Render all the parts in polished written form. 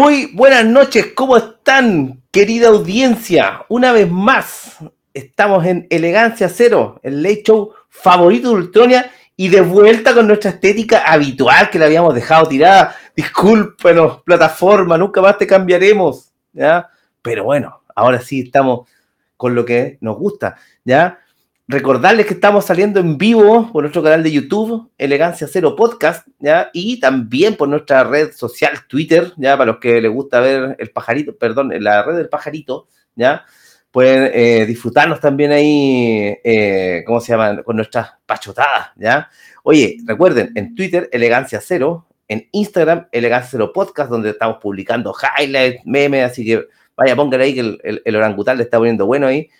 Muy buenas noches, ¿cómo están, querida audiencia? Una vez más, estamos en Elegancia Cero, el late show favorito de Ultronia, y de vuelta con nuestra estética habitual que la habíamos dejado tirada. Discúlpenos, plataforma, nunca más te cambiaremos, ¿ya? Pero bueno, ahora sí estamos con lo que nos gusta, ¿ya? Recordarles que estamos saliendo en vivo por nuestro canal de YouTube, Elegancia Cero Podcast, ¿ya? Y también por nuestra red social Twitter, ¿ya? Para los que les gusta ver el pajarito, perdón, la red del pajarito, ¿ya? Pueden disfrutarnos también ahí, ¿cómo se llaman? Con nuestras pachotadas, ¿ya? Oye, recuerden, en Twitter, Elegancia Cero, en Instagram, Elegancia Cero Podcast, donde estamos publicando highlights, memes, así que vaya, pónganle ahí que el orangután le está poniendo bueno ahí.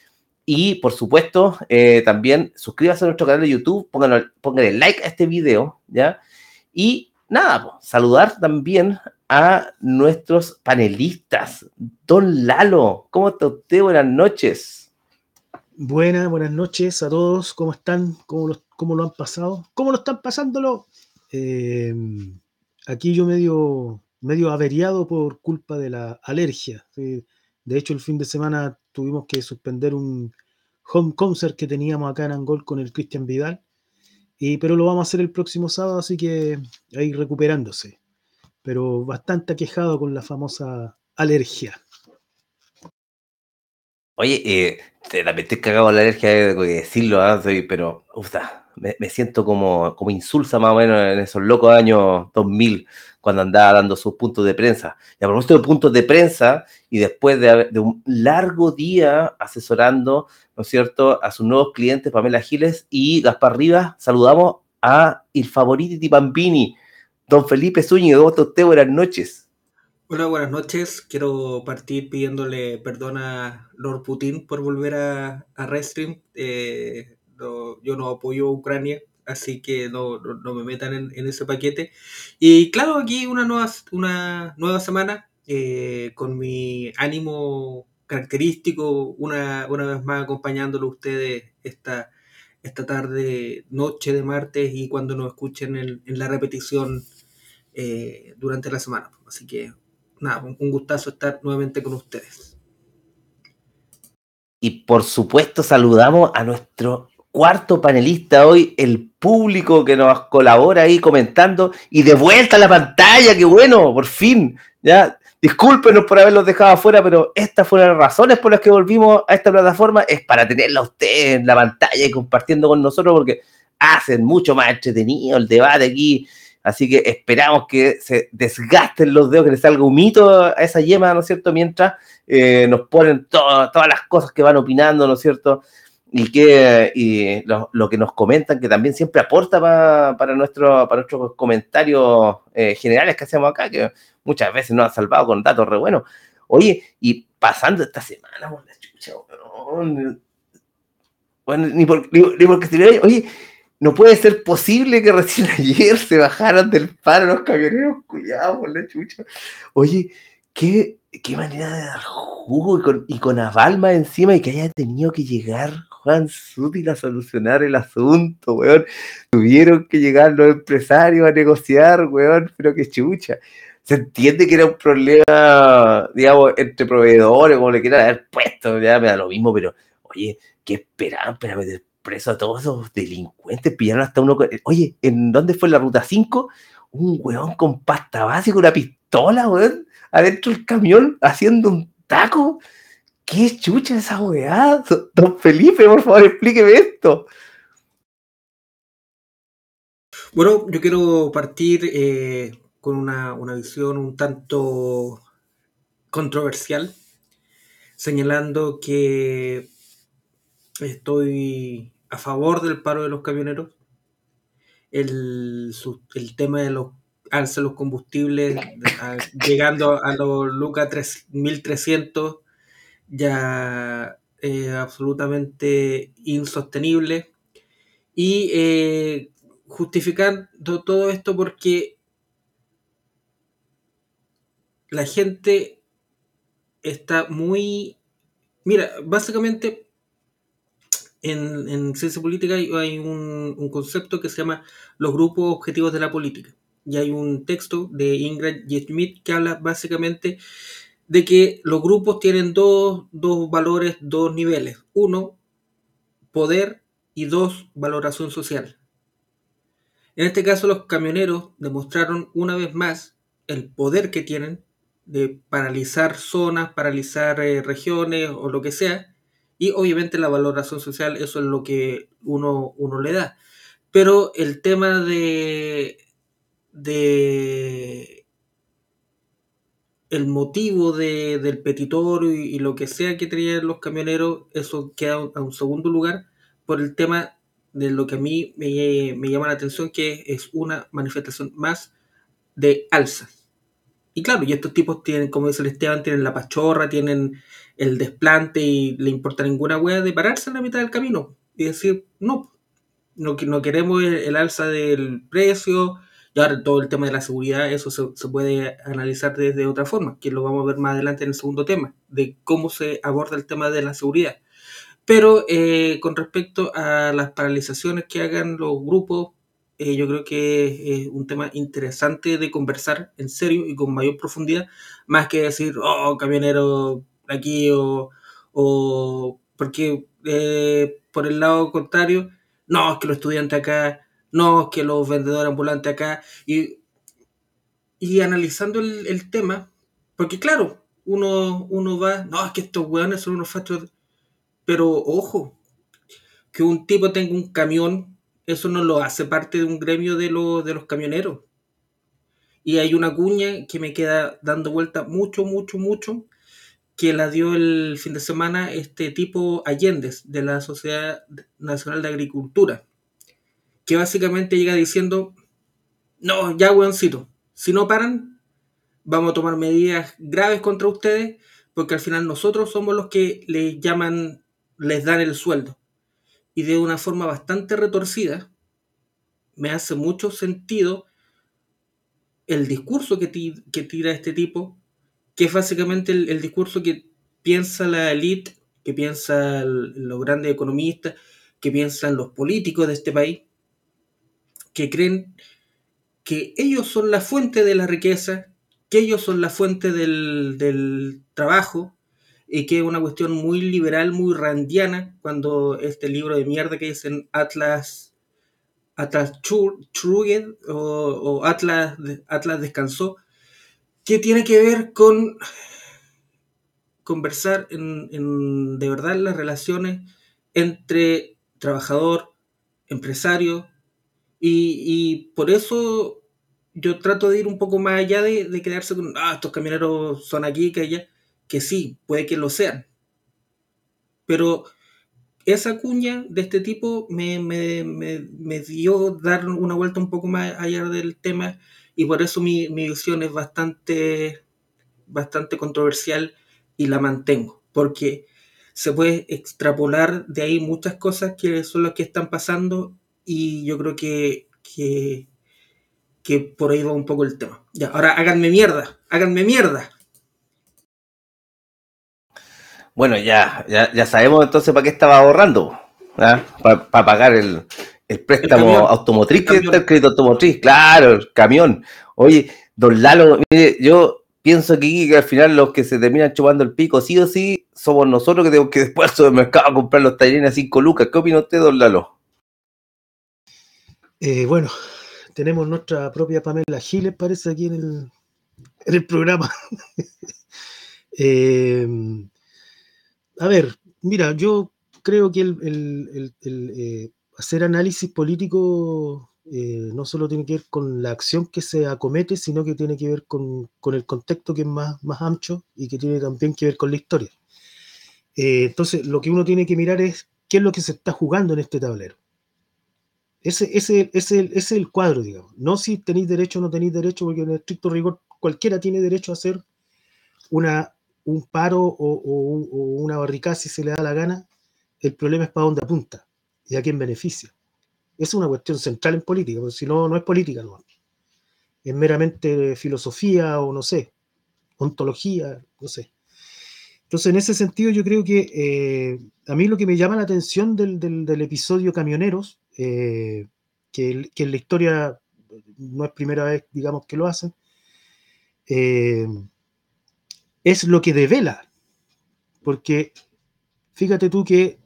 Y, por supuesto, también suscríbase a nuestro canal de YouTube, pónganle like a este video, ¿ya? Y, nada, pues, saludar también a nuestros panelistas. Don Lalo, ¿cómo está usted? Buenas noches. Buenas noches a todos. ¿Cómo están? ¿Cómo lo han pasado? ¿Cómo lo están pasándolo? Aquí yo medio averiado por culpa de la alergia. De hecho, el fin de semana tuvimos que suspender un home concert que teníamos acá en Angol con el Cristian Vidal. Pero lo vamos a hacer el próximo sábado, así que ahí recuperándose. Pero bastante aquejado con la famosa alergia. Oye, también estoy cagado con la alergia, tengo que decirlo, ¿eh? Pero me siento como insulsa más o menos en esos locos años 2000, cuando andaba dando sus puntos de prensa. Y a propósito de puntos de prensa, y después de un largo día asesorando, ¿no es cierto?, a sus nuevos clientes, Pamela Giles y Gaspar Rivas, saludamos a Il Favoriti Bambini, don Felipe Suñi. ¿Cómo está usted? Buenas noches. Hola, buenas noches. Quiero partir pidiéndole perdón a Lord Putin por volver a Restream. Yo no apoyo a Ucrania, así que no me metan en ese paquete. Y claro, aquí una nueva semana con mi ánimo característico, una vez más acompañándolo a ustedes esta tarde, noche de martes, y cuando nos escuchen en la repetición durante la semana. Así que nada, un gustazo estar nuevamente con ustedes. Y por supuesto saludamos a nuestro cuarto panelista hoy, el público que nos colabora ahí comentando y de vuelta a la pantalla. Qué bueno, por fin, ya. Discúlpenos por haberlos dejado afuera, pero estas fueron las razones por las que volvimos a esta plataforma, es para tenerla a usted en la pantalla y compartiendo con nosotros, porque hacen mucho más entretenido el debate aquí, así que esperamos que se desgasten los dedos, que les salga un mito a esa yema, ¿no es cierto?, mientras nos ponen todas las cosas que van opinando, ¿no es cierto?, y lo que nos comentan, que también siempre aporta para nuestros comentarios generales que hacemos acá, que muchas veces nos han salvado con datos re buenos. Oye, y pasando esta semana, por la chucha, bueno, ni porque se le... Oye, no puede ser posible que recién ayer se bajaran del paro los camioneros, cuidado, por la chucha. Oye, qué manera de dar jugo y con Avalma encima, y que haya tenido que llegar Juan Sutil a solucionar el asunto, weón. Tuvieron que llegar los empresarios a negociar, weón, pero qué chucha. Se entiende que era un problema, digamos, entre proveedores, como le quieran haber puesto, ya me da lo mismo, pero, oye, ¿qué esperaban para meter preso a todos esos delincuentes? Pillaron hasta uno... Oye, ¿en dónde fue la Ruta 5? Un weón con pasta básica, una pistola, weón, adentro del camión, haciendo un taco. ¡Qué chucha esa weá! Don Felipe, por favor, explíqueme esto. Bueno, yo quiero partir con una visión un tanto controversial, señalando que estoy a favor del paro de los camioneros. El tema de los alza de los combustibles, llegando a los lucas 1.300, ya absolutamente insostenible, y justificando todo esto porque la gente está muy... Mira, básicamente en ciencia política hay un concepto que se llama los grupos objetivos de la política. y hay un texto de Ingrid G. Schmidt que habla básicamente de que los grupos tienen dos valores, dos niveles. Uno, poder, y dos, valoración social. En este caso, los camioneros demostraron una vez más el poder que tienen de paralizar zonas, paralizar regiones o lo que sea, y obviamente la valoración social, eso es lo que uno le da. Pero el tema de el motivo del petitorio y lo que sea que traían los camioneros, eso queda a un segundo lugar por el tema de lo que a mí me llama la atención, que es una manifestación más de alza. Y claro, y estos tipos tienen, como dice el Esteban, tienen la pachorra, tienen el desplante y le importa ninguna hueá de pararse en la mitad del camino y decir, no queremos el alza del precio. Y ahora todo el tema de la seguridad, eso se puede analizar desde otra forma, que lo vamos a ver más adelante en el segundo tema, de cómo se aborda el tema de la seguridad. Pero con respecto a las paralizaciones que hagan los grupos, yo creo que es un tema interesante de conversar en serio y con mayor profundidad, más que decir, camionero aquí o porque por el lado contrario, no, es que los estudiantes acá, no, es que los vendedores ambulantes acá. Y analizando el tema, porque claro, uno va, no, es que estos hueones son unos fachos, pero ojo, que un tipo tenga un camión, eso no lo hace parte de un gremio de los camioneros. Y hay una cuña que me queda dando vuelta mucho, que la dio el fin de semana este tipo Allende, de la Sociedad Nacional de Agricultura, que básicamente llega diciendo, no, ya hueoncito, si no paran, vamos a tomar medidas graves contra ustedes, porque al final nosotros somos los que les llaman, les dan el sueldo. Y de una forma bastante retorcida, me hace mucho sentido el discurso que tira este tipo, que es básicamente el discurso que piensa la élite, que piensa los grandes economistas, que piensan los políticos de este país, que creen que ellos son la fuente de la riqueza, que ellos son la fuente del trabajo, y que es una cuestión muy liberal, muy randiana, cuando este libro de mierda que dicen Atlas Shrugged o Atlas Descansó, que tiene que ver con conversar en de verdad las relaciones entre trabajador, empresario, y por eso yo trato de ir un poco más allá de quedarse con, estos camioneros son aquí, que allá, que sí, puede que lo sean. Pero esa cuña de este tipo me dio dar una vuelta un poco más allá del tema, y por eso mi visión es bastante controversial y la mantengo, porque se puede extrapolar de ahí muchas cosas que son las que están pasando, y yo creo que por ahí va un poco el tema. Ya, ahora háganme mierda. Bueno, ya sabemos entonces para qué estaba ahorrando, ¿verdad? Para pagar el préstamo, el automotriz, que está el crédito automotriz, claro, el camión. Oye, don Lalo, mire, yo pienso que al final los que se terminan chupando el pico sí o sí somos nosotros, que tenemos que después al supermercado a comprar los tallerines a 5 lucas. ¿Qué opina usted, don Lalo? Bueno, tenemos nuestra propia Pamela Giles, parece, aquí en el programa. A ver, mira, yo creo que hacer análisis político no solo tiene que ver con la acción que se acomete, sino que tiene que ver con el contexto, que es más ancho, y que tiene también que ver con la historia. Entonces, lo que uno tiene que mirar es qué es lo que se está jugando en este tablero. Ese es el cuadro, digamos. No si tenéis derecho o no tenéis derecho, porque en estricto rigor cualquiera tiene derecho a hacer un paro o una barricada si se le da la gana. El problema es para dónde apunta y a quién beneficia. Esa es una cuestión central en política, porque si no, no es política, no. Es meramente filosofía o no sé, ontología, no sé. Entonces, en ese sentido, yo creo que a mí lo que me llama la atención del episodio Camioneros, que en la historia no es primera vez, digamos, que lo hacen, es lo que devela. Porque fíjate tú que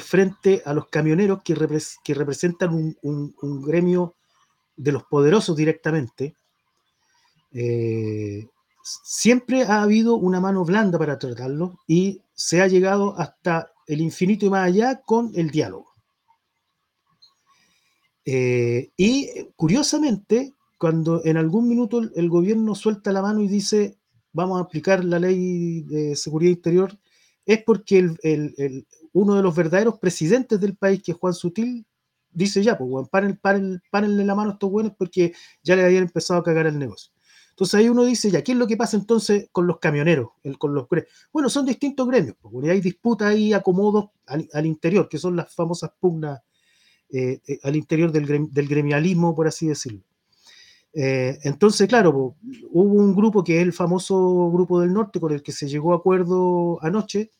frente a los camioneros que representan un gremio de los poderosos directamente, siempre ha habido una mano blanda para tratarlo y se ha llegado hasta el infinito y más allá con el diálogo. Y curiosamente, cuando en algún minuto el gobierno suelta la mano y dice vamos a aplicar la ley de seguridad interior, es porque uno de los verdaderos presidentes del país, que es Juan Sutil, dice ya, pues bueno, párenle la mano a estos güeyes porque ya le habían empezado a cagar el negocio. Entonces ahí uno dice, ya, ¿qué es lo que pasa entonces con los camioneros? Con los gremios. Bueno, son distintos gremios, porque hay disputas y acomodos al interior, que son las famosas pugnas al interior del gremialismo, por así decirlo. Entonces, claro, pues, hubo un grupo que es el famoso Grupo del Norte, con el que se llegó a acuerdo anoche,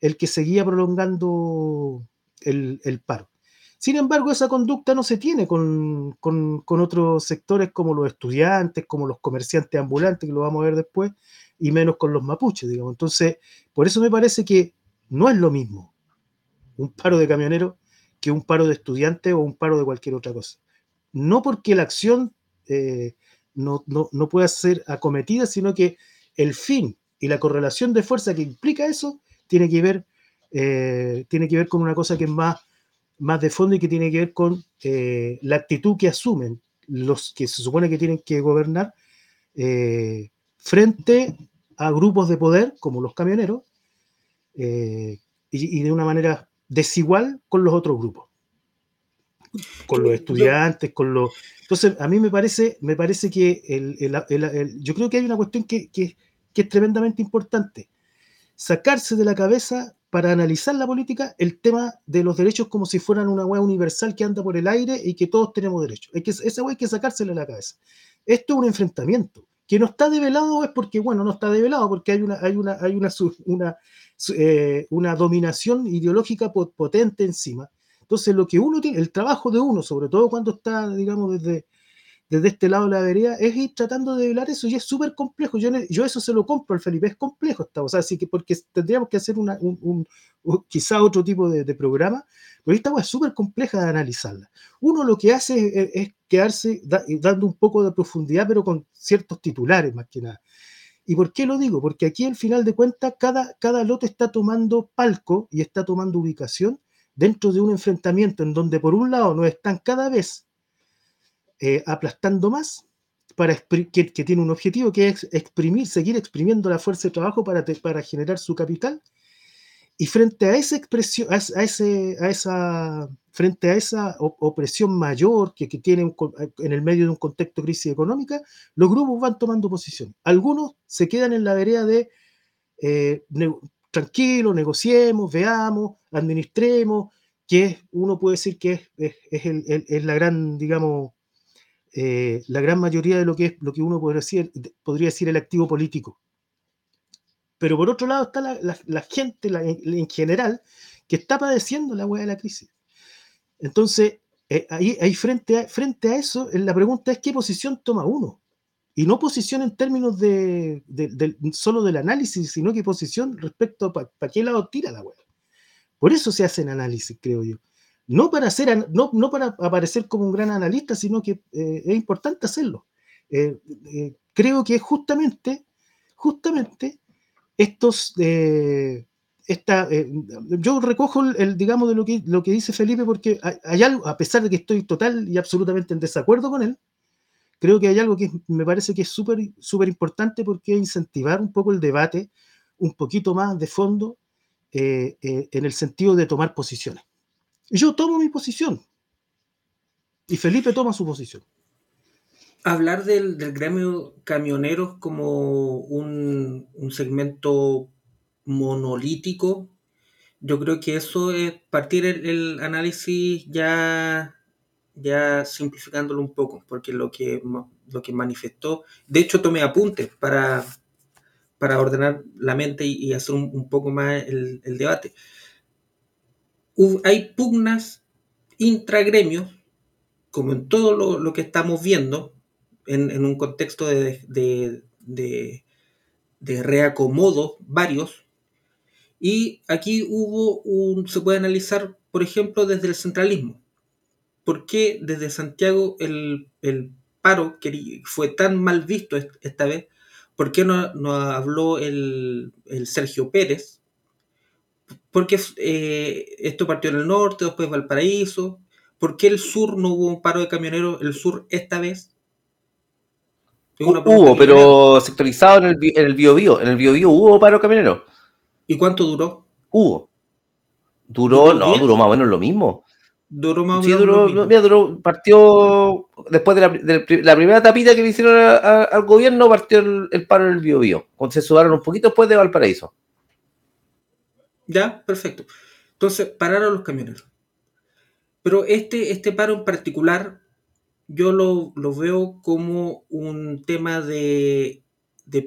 el que seguía prolongando el paro. Sin embargo, esa conducta no se tiene con otros sectores como los estudiantes, como los comerciantes ambulantes, que lo vamos a ver después, y menos con los mapuches, digamos. Entonces, por eso me parece que no es lo mismo un paro de camioneros que un paro de estudiantes o un paro de cualquier otra cosa. No porque la acción no pueda ser acometida, sino que el fin y la correlación de fuerza que implica eso tiene que ver con una cosa que es más de fondo y que tiene que ver con la actitud que asumen los que se supone que tienen que gobernar frente a grupos de poder como los camioneros y de una manera desigual con los otros grupos, con los estudiantes, con los... Entonces, a mí me parece que yo creo que hay una cuestión que es tremendamente importante. Sacarse de la cabeza, para analizar la política, el tema de los derechos como si fueran una hueá universal que anda por el aire y que todos tenemos derechos. Esa hueá hay que sacársela de la cabeza. Esto es un enfrentamiento que no está develado, es porque, bueno, no está develado, porque hay una dominación ideológica potente encima. Entonces, lo que uno tiene, el trabajo de uno, sobre todo cuando está, digamos, desde este lado de la vereda, es ir tratando de develar eso, y es súper complejo. Yo eso se lo compro al Felipe, es complejo esta, o sea, así que porque tendríamos que hacer quizá otro tipo de programa, pero esta es súper compleja de analizarla. Uno lo que hace es quedarse dando un poco de profundidad, pero con ciertos titulares más que nada. ¿Y por qué lo digo? Porque aquí al final de cuentas cada lote está tomando palco y está tomando ubicación dentro de un enfrentamiento en donde por un lado nos están cada vez aplastando más, que tiene un objetivo que es seguir exprimiendo la fuerza de trabajo para generar su capital, y frente a esa expresión, frente a esa opresión mayor que tienen en el medio de un contexto de crisis económica, los grupos van tomando posición. Algunos se quedan en la vereda de tranquilo, negociemos, veamos, administremos, que uno puede decir que es la gran, digamos, la gran mayoría de lo que uno podría decir el activo político. Pero por otro lado está la gente en general que está padeciendo la hueá de la crisis. Entonces, ahí frente a eso, la pregunta es qué posición toma uno. Y no posición en términos solo del análisis, sino que posición respecto a para qué lado tira la hueá. Por eso se hacen análisis, creo yo. No para aparecer como un gran analista, sino que es importante hacerlo. Creo que justamente estos... yo recojo digamos, de lo que dice Felipe, porque hay algo, a pesar de que estoy total y absolutamente en desacuerdo con él, creo que hay algo que me parece que es súper súper importante, porque incentivar un poco el debate, un poquito más de fondo, en el sentido de tomar posiciones. Yo tomo mi posición y Felipe toma su posición. Hablar del gremio camioneros como un segmento monolítico, yo creo que eso es partir el análisis ya simplificándolo un poco, porque lo que manifestó, de hecho tomé apuntes para ordenar la mente y hacer un poco más el debate. Hay pugnas intragremios como en todo lo que estamos viendo, en un contexto de reacomodos varios, y aquí hubo se puede analizar, por ejemplo, desde el centralismo. ¿Por qué desde Santiago el paro fue tan mal visto esta vez? ¿Por qué no habló el Sergio Pérez? Porque esto partió en el norte, después Valparaíso. ¿Por qué el sur no hubo un paro de camioneros, el sur esta vez? Hubo, pero sectorizado en el Bio-bío. En el Bio-bío hubo paro camionero. ¿Y cuánto duró? Duró más o menos lo mismo. Partió después de la primera tapita que le hicieron al gobierno, partió el paro en el Bio-bío. Se sudaron un poquito después de Valparaíso. Ya, perfecto. Entonces, pararon los camioneros. Pero este paro en particular, yo lo veo como un tema de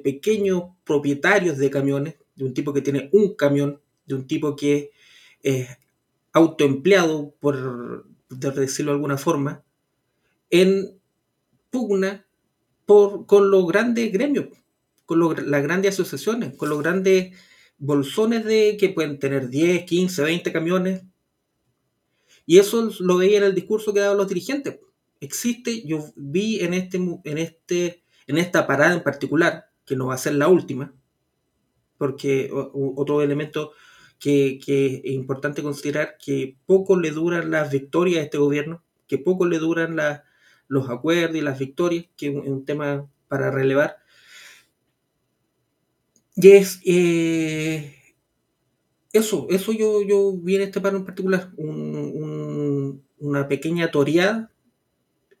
pequeños propietarios de camiones, de un tipo que tiene un camión, de un tipo que es autoempleado, por decirlo de alguna forma, en pugna con los grandes gremios, con las grandes asociaciones, con los grandes bolsones que pueden tener 10, 15, 20 camiones. Y eso lo veía en el discurso que daban los dirigentes. Existe, yo vi en esta parada en particular, que no va a ser la última, porque otro elemento que es importante considerar, que poco le duran las victorias a este gobierno, que poco le duran los acuerdos y las victorias, que es un tema para relevar. Y es... Eso yo vi en este paro en particular, una pequeña toreada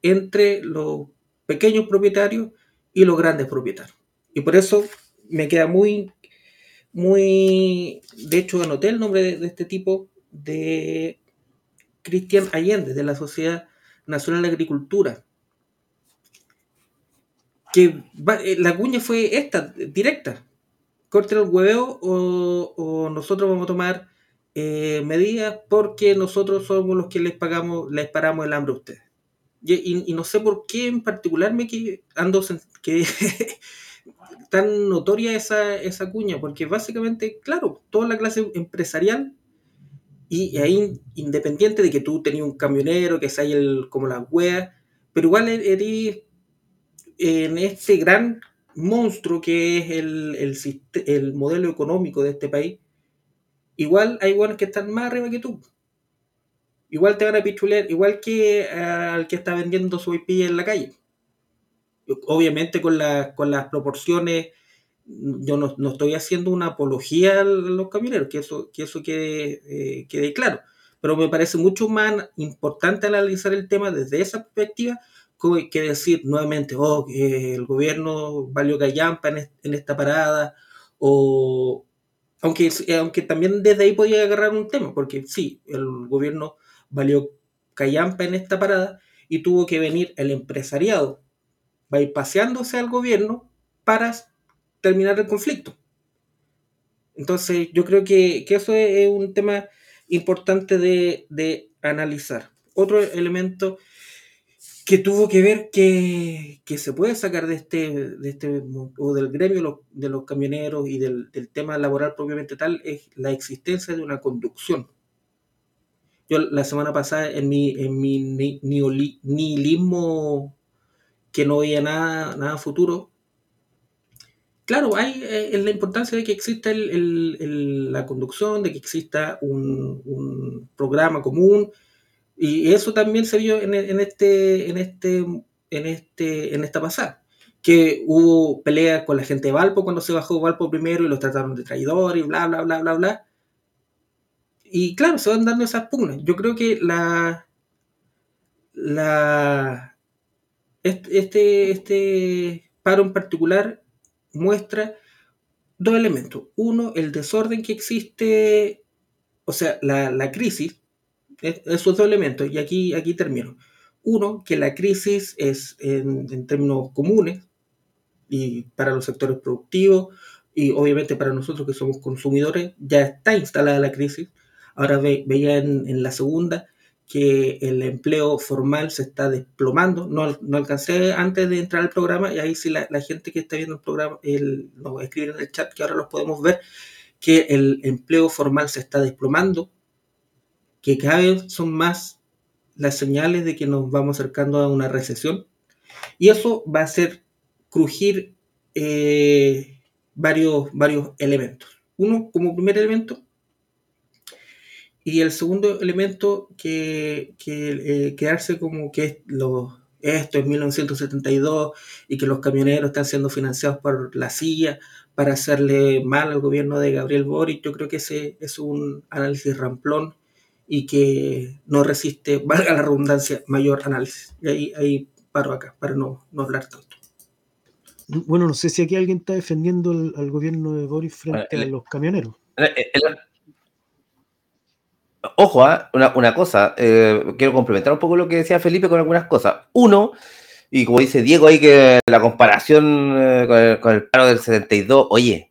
entre los pequeños propietarios y los grandes propietarios. Y por eso me queda muy, muy... De hecho, anoté el nombre de este tipo, de Cristián Allende, de la Sociedad Nacional de Agricultura. La cuña fue esta, directa. Corten el hueveo o nosotros vamos a tomar medidas porque nosotros somos los que les paramos el hambre a ustedes. Y no sé por qué en particular tan notoria esa cuña, porque básicamente, claro, toda la clase empresarial y ahí independiente de que tú tenías un camionero, que sea como las hueas, pero igual eres en este gran monstruo que es el modelo económico de este país. Igual hay buenos que están más arriba que tú, igual te van a pichulear, igual que al que está vendiendo su IP en la calle, obviamente con las proporciones. Yo no estoy haciendo una apología a los camioneros, que eso quede claro, pero me parece mucho más importante analizar el tema desde esa perspectiva que decir nuevamente, que el gobierno valió callampa en esta parada, o aunque también desde ahí podía agarrar un tema, porque sí, el gobierno valió callampa en esta parada y tuvo que venir el empresariado, va a ir paseándose al gobierno para terminar el conflicto. Entonces yo creo que eso es un tema importante de analizar. Otro elemento que tuvo que ver que se puede sacar de este o del gremio de los camioneros y del tema laboral propiamente tal, es la existencia de una conducción. Yo la semana pasada en mi nihilismo que no veía nada futuro, claro, hay la importancia de que exista la conducción, de que exista un programa común. Y eso también se vio en esta pasada, que hubo peleas con la gente de Valpo cuando se bajó Valpo primero y los trataron de traidor y bla, bla, bla, bla, bla. Y claro, se van dando esas pugnas. Yo creo que este paro en particular muestra dos elementos. Uno, el desorden que existe, o sea, la crisis. Esos dos elementos, y aquí termino. Uno, que la crisis es en términos comunes y para los sectores productivos y obviamente para nosotros que somos consumidores, ya está instalada la crisis. Ahora veía en la segunda que el empleo formal se está desplomando. No alcancé antes de entrar al programa, y ahí sí la gente que está viendo el programa nos escribe en el chat, que ahora los podemos ver, que el empleo formal se está desplomando, que cada vez son más las señales de que nos vamos acercando a una recesión, y eso va a hacer crujir varios elementos. Uno, como primer elemento. Y el segundo elemento, que quedarse como que esto es 1972 y que los camioneros están siendo financiados por la CIA para hacerle mal al gobierno de Gabriel Boric. Yo creo que ese es un análisis ramplón y que no resiste, valga la redundancia, mayor análisis. Y ahí paro acá para no hablar tanto. Bueno, no sé si aquí alguien está defendiendo al gobierno de Boric frente a los camioneros. Ojo, una cosa, quiero complementar un poco lo que decía Felipe con algunas cosas. Uno, y como dice Diego ahí, que la comparación con el paro del 72, oye,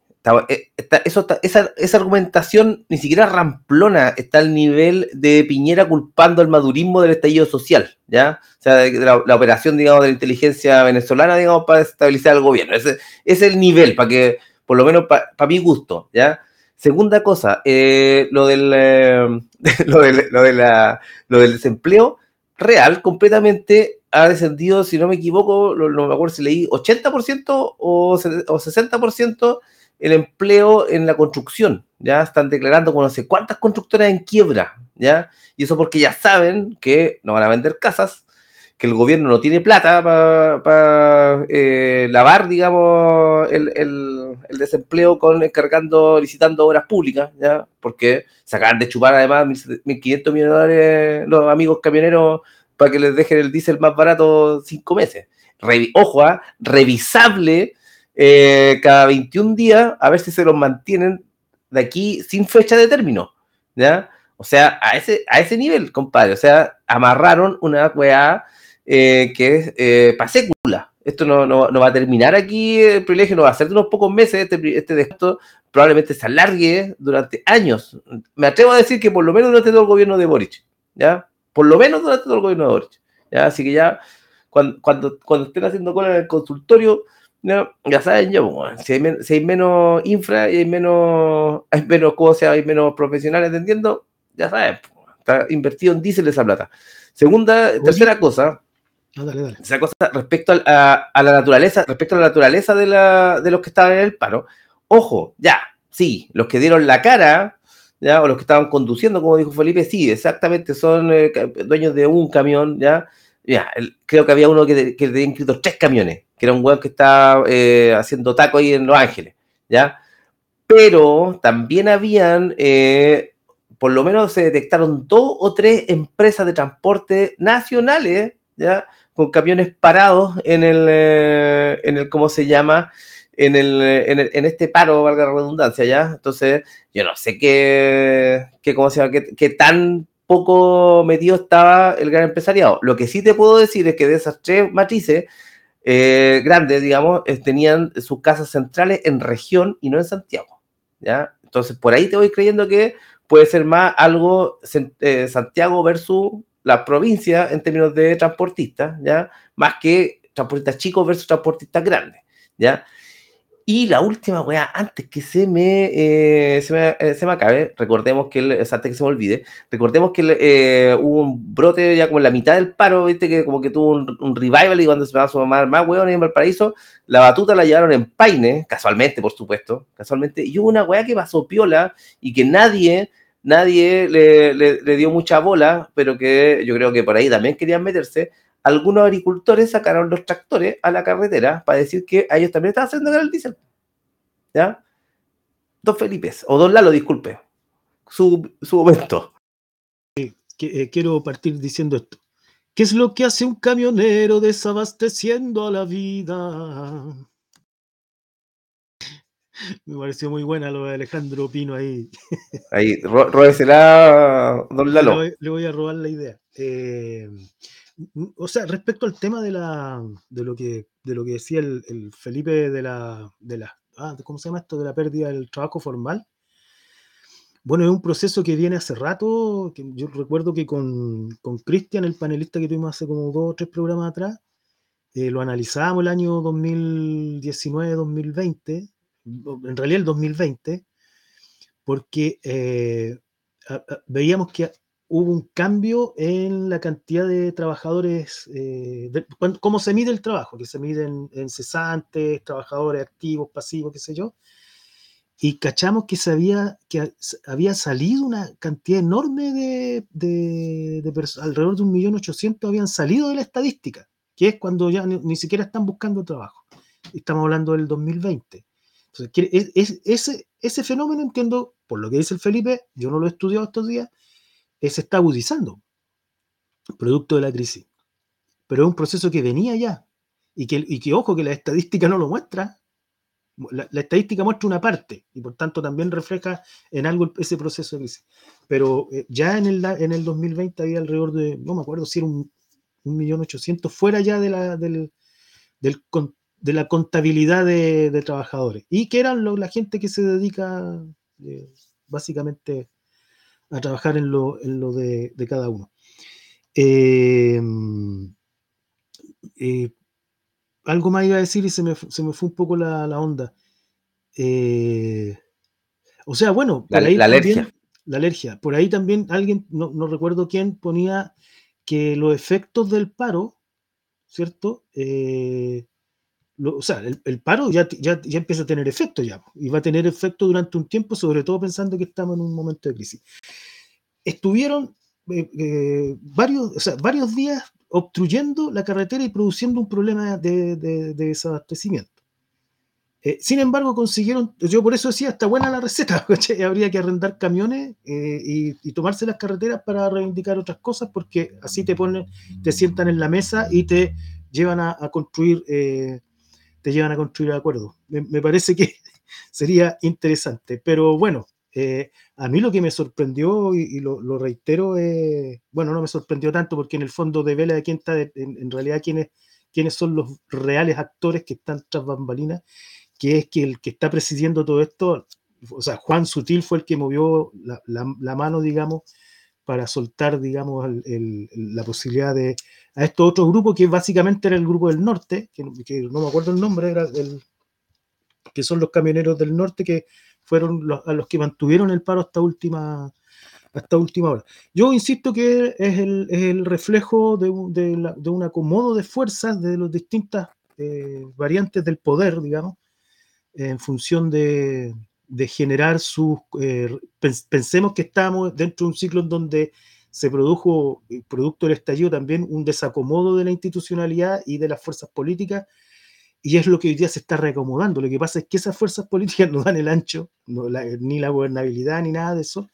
esa argumentación ni siquiera ramplona está al nivel de Piñera culpando al madurismo del estallido social, ¿ya? O sea, de la operación, digamos, de la inteligencia venezolana, digamos, para estabilizar al gobierno. Ese es el nivel, para que, por lo menos para mi gusto, ¿ya? Segunda cosa, lo del desempleo real completamente ha descendido, si no me equivoco, no me acuerdo si leí 80% o 60% el empleo en la construcción, ya están declarando con no sé cuántas constructoras en quiebra, ya, y eso porque ya saben que no van a vender casas, que el gobierno no tiene plata para lavar, digamos, el desempleo licitando obras públicas, ¿ya? Porque se acaban de chupar además $1.500 millones los amigos camioneros para que les dejen el diésel más barato 5 meses. Revisable cada 21 días a ver si se los mantienen de aquí sin fecha de término, ¿ya? O sea, a ese nivel, compadre. O sea, amarraron una weá que es pasécula. Esto no va a terminar aquí, el privilegio no va a ser de unos pocos meses, este descuento probablemente se alargue durante años. Me atrevo a decir que por lo menos durante todo el gobierno de Boric, ¿ya? Por lo menos durante todo el gobierno de Boric, ¿ya? Así que ya, cuando estén haciendo cola en el consultorio, ya saben, ya, bueno, si hay menos infra y hay menos profesionales atendiendo, ya saben, está invertido en diésel esa plata. Tercera cosa... No, dale. Esa cosa respecto a la naturaleza de los que estaban en el paro. Ojo, ya, sí, los que dieron la cara, ya, o los que estaban conduciendo, como dijo Felipe, sí, exactamente, son dueños de un camión, ya creo que había uno que tenía inscritos 3 camiones, que era un weón que estaba haciendo taco ahí en Los Ángeles, ya, pero también habían... por lo menos se detectaron 2 o 3 empresas de transporte nacionales, ya, con camiones parados en el ¿cómo se llama? En este paro, valga la redundancia, ya. Entonces, yo no sé qué tan poco metido estaba el gran empresariado. Lo que sí te puedo decir es que de esas 3 matrices grandes, digamos, tenían sus casas centrales en región y no en Santiago, ya. Entonces, por ahí te voy creyendo que puede ser más algo Santiago versus la provincia en términos de transportistas, ¿ya? Más que transportistas chicos versus transportistas grandes, ¿ya? Y la última weá, antes que se me acabe, recordemos que hubo un brote ya como en la mitad del paro, ¿viste? Que como que tuvo un revival, y cuando se van a sumar más weones en Valparaíso, la batuta la llevaron en paine, casualmente, por supuesto, y hubo una weá que pasó piola y que nadie le dio mucha bola, pero que yo creo que por ahí también querían meterse. Algunos agricultores sacaron los tractores a la carretera para decir que a ellos también estaban haciendo cara el diésel, ¿ya? Don Felipe, o Don Lalo, disculpe, su momento. Quiero partir diciendo esto. ¿Qué es lo que hace un camionero desabasteciendo a la vida? Me pareció muy buena lo de Alejandro Pino ahí. Ahí, róbesela, Don Lalo. Le voy a robar la idea. O sea, respecto al tema de lo que decía el Felipe de la ¿cómo se llama esto? De la pérdida del trabajo formal. Bueno, es un proceso que viene hace rato, que yo recuerdo que con Cristian, el panelista que tuvimos hace como 2 o 3 programas atrás, lo analizábamos el año 2019-2020, en realidad el 2020, porque veíamos que hubo un cambio en la cantidad de trabajadores, cómo se mide el trabajo, que se miden en cesantes, trabajadores activos, pasivos, qué sé yo, y cachamos que había salido una cantidad enorme de personas, alrededor de 1.800.000 habían salido de la estadística, que es cuando ya ni siquiera están buscando trabajo. Estamos hablando del 2020. Entonces, ese fenómeno, entiendo, por lo que dice el Felipe, yo no lo he estudiado estos días, se está agudizando, producto de la crisis. Pero es un proceso que venía ya, y que ojo, que la estadística no lo muestra. La estadística muestra una parte, y por tanto también refleja en algo ese proceso de crisis. Pero ya en el 2020 había alrededor de, no me acuerdo si era 1.800.000, fuera ya de la contabilidad de trabajadores, y que eran la gente que se dedica básicamente a trabajar en lo de cada uno. Algo más iba a decir y se me fue un poco la onda. O sea, bueno, la también, alergia. La alergia. Por ahí también alguien, no recuerdo quién, ponía que los efectos del paro, ¿cierto? El paro ya empieza a tener efecto ya, y va a tener efecto durante un tiempo, sobre todo pensando que estamos en un momento de crisis. Estuvieron varios días obstruyendo la carretera y produciendo un problema de desabastecimiento. Sin embargo, consiguieron, yo por eso decía, está buena la receta, ¿che? Habría que arrendar camiones y tomarse las carreteras para reivindicar otras cosas, porque así te sientan en la mesa y te llevan a construir acuerdos. Me parece que sería interesante, pero bueno, a mí lo que me sorprendió, y lo reitero, no me sorprendió tanto, porque en el fondo devela de quién está, en realidad quiénes son los reales actores que están tras bambalinas, que es que el que está presidiendo todo esto, o sea, Juan Sutil fue el que movió la mano, digamos, para soltar, digamos, la posibilidad de a estos otros grupos, que básicamente era el grupo del norte, que no me acuerdo el nombre, que son los camioneros del norte, que fueron a los que mantuvieron el paro hasta última hora. Yo insisto que es el reflejo de un acomodo de fuerzas de las distintas variantes del poder, digamos, en función de generar sus... pensemos que estamos dentro de un ciclo en donde se produjo, producto del estallido, también un desacomodo de la institucionalidad y de las fuerzas políticas, y es lo que hoy día se está reacomodando. Lo que pasa es que esas fuerzas políticas no dan el ancho, ni la gobernabilidad, ni nada de eso,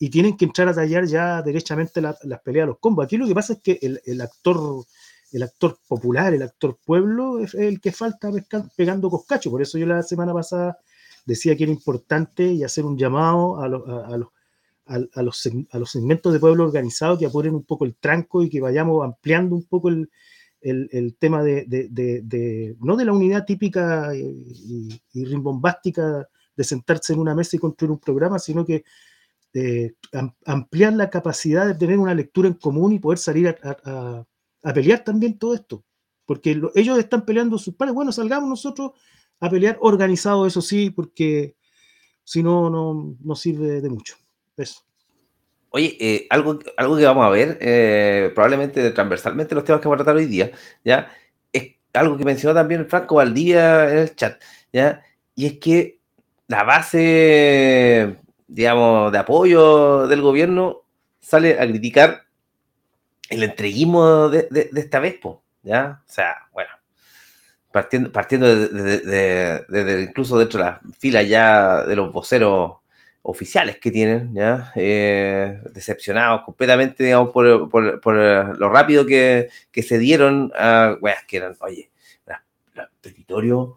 y tienen que entrar a tallar ya derechamente las peleas, los combos. Aquí lo que pasa es que el actor popular, el actor pueblo, es el que falta pegando coscacho. Por eso yo la semana pasada decía que era importante y hacer un llamado a los segmentos de pueblo organizado que apuren un poco el tranco y que vayamos ampliando un poco el tema de no de la unidad típica y rimbombástica de sentarse en una mesa y construir un programa, sino que ampliar la capacidad de tener una lectura en común y poder salir a pelear también todo esto, porque ellos están peleando sus pares. Bueno, salgamos nosotros a pelear organizado, eso sí, porque si no sirve de mucho. Eso. Oye, algo que vamos a ver, probablemente transversalmente los temas que vamos a tratar hoy día, ¿ya? Es algo que mencionó también Franco Valdivia en el chat, ¿ya? Y es que la base, digamos, de apoyo del gobierno sale a criticar el entreguismo de esta vez, ¿ya? O sea, bueno, partiendo de incluso dentro de las filas ya de los voceros oficiales que tienen, ¿ya? Decepcionados completamente, digamos, por lo rápido que se dieron a weas que eran, oye, territorio,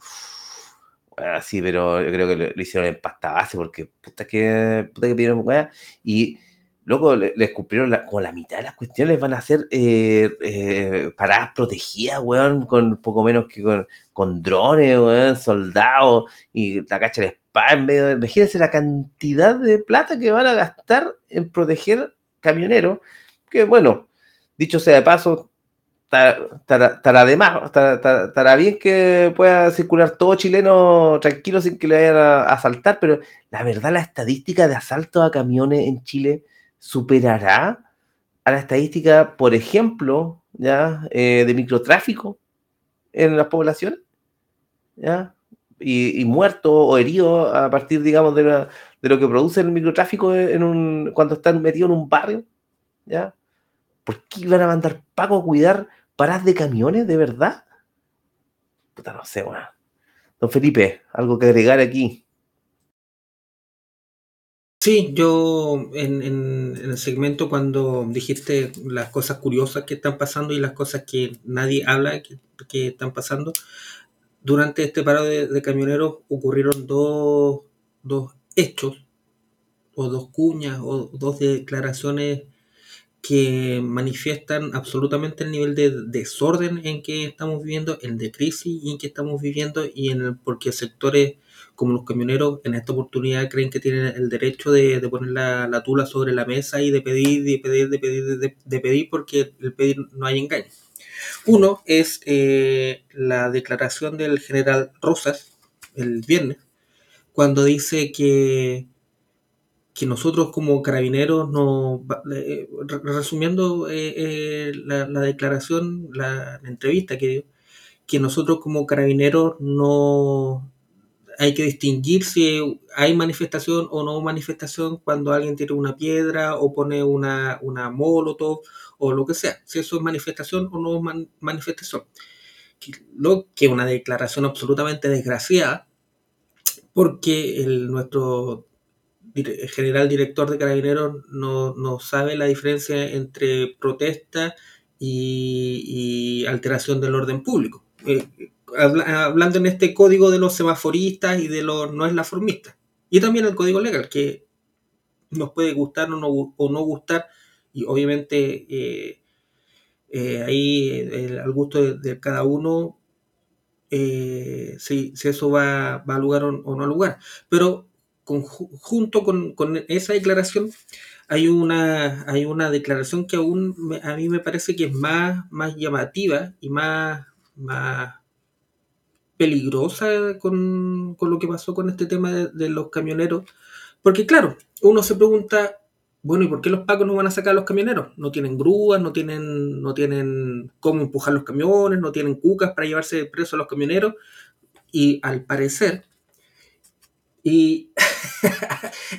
bueno, sí, pero yo creo que lo hicieron en pasta base, porque puta que pidieron weas, y luego les cumplieron con la mitad de las cuestiones. Van a hacer paradas protegidas, weón, con poco menos que con drones, weón, soldados, y la cacha les Imagínense la cantidad de plata que van a gastar en proteger camioneros, que bueno, dicho sea de paso, estará bien que pueda circular todo chileno tranquilo sin que le vayan a asaltar, pero la verdad la estadística de asaltos a camiones en Chile superará a la estadística, por ejemplo, de microtráfico en las poblaciones, y muertos o heridos a partir, digamos, de lo que produce el microtráfico cuando están metidos en un barrio, ¿Por qué iban a mandar pago a cuidar paradas de camiones, de verdad? Puta, no sé, bueno. Don Felipe, ¿algo que agregar aquí? Sí, yo en el segmento cuando dijiste las cosas curiosas que están pasando y las cosas que nadie habla que están pasando, durante este paro de camioneros ocurrieron dos hechos, o dos cuñas, o dos declaraciones que manifiestan absolutamente el nivel de desorden en que estamos viviendo, el de crisis en que estamos viviendo, y porque sectores como los camioneros en esta oportunidad creen que tienen el derecho de poner la tula sobre la mesa y de pedir, porque el pedir no hay engaño. Uno es la declaración del general Rosas el viernes, cuando dice que nosotros como carabineros, resumiendo la declaración, la entrevista que dio, que nosotros como carabineros no hay que distinguir si hay manifestación o no manifestación cuando alguien tira una piedra o pone una molotov o lo que sea, si eso es manifestación o no manifestación. Lo que es una declaración absolutamente desgraciada, porque nuestro general director de Carabineros no sabe la diferencia entre protesta y alteración del orden público. Hablando en este código de los semaforistas y de los no eslaformistas. Y también el código legal, que nos puede gustar o no gustar, y obviamente ahí al gusto de cada uno si eso va a lugar o no a lugar. Pero junto con esa declaración hay una declaración que aún a mí me parece que es más llamativa y más peligrosa con lo que pasó con este tema de los camioneros, porque claro, uno se pregunta, bueno, ¿y por qué los pacos no van a sacar a los camioneros? No tienen grúas, no tienen cómo empujar los camiones, no tienen cucas para llevarse presos a los camioneros, y al parecer y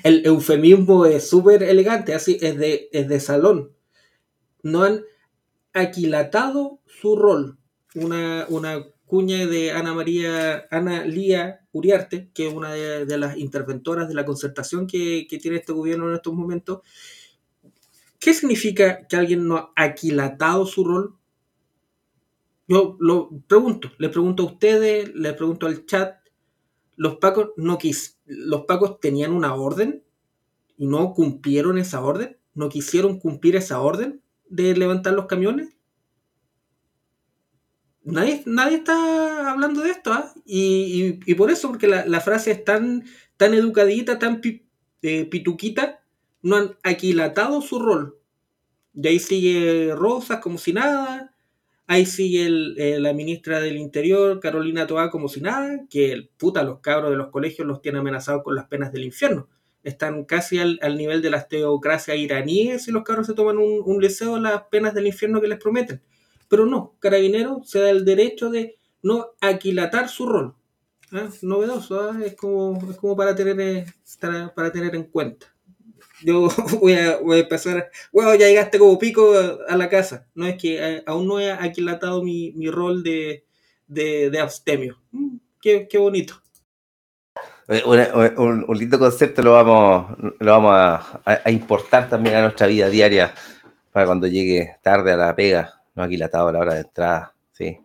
el eufemismo es súper elegante, así es de salón. No han aquilatado su rol. Una cuña de Ana María Uriarte, que es una de las interventoras de la concertación que tiene este gobierno en estos momentos. ¿Qué significa que alguien no ha aquilatado su rol? Yo lo pregunto, les pregunto a ustedes, les pregunto al chat. Los pacos tenían una orden y no cumplieron esa orden, no quisieron cumplir esa orden de levantar los camiones. Nadie está hablando de esto, ¿eh? Y por eso, porque la frase es tan educadita, tan pituquita, no han aquilatado su rol. Y ahí sigue Rosas como si nada. Ahí sigue la ministra del Interior, Carolina Toá, como si nada, que los cabros de los colegios los tiene amenazados con las penas del infierno. Están casi al nivel de las teocracias iraníes si los cabros se toman un liceo las penas del infierno que les prometen. Pero no, Carabineros se da el derecho de no aquilatar su rol. Es novedoso, ¿eh? Es como para tener en cuenta. Yo voy a empezar, wow, ya llegaste como pico a la casa. No, es que aún no he aquilatado mi rol de abstemio. Qué bonito. Un lindo concepto, lo vamos a importar también a nuestra vida diaria para cuando llegue tarde a la pega, no aquilatado a la hora de entrada. Sí,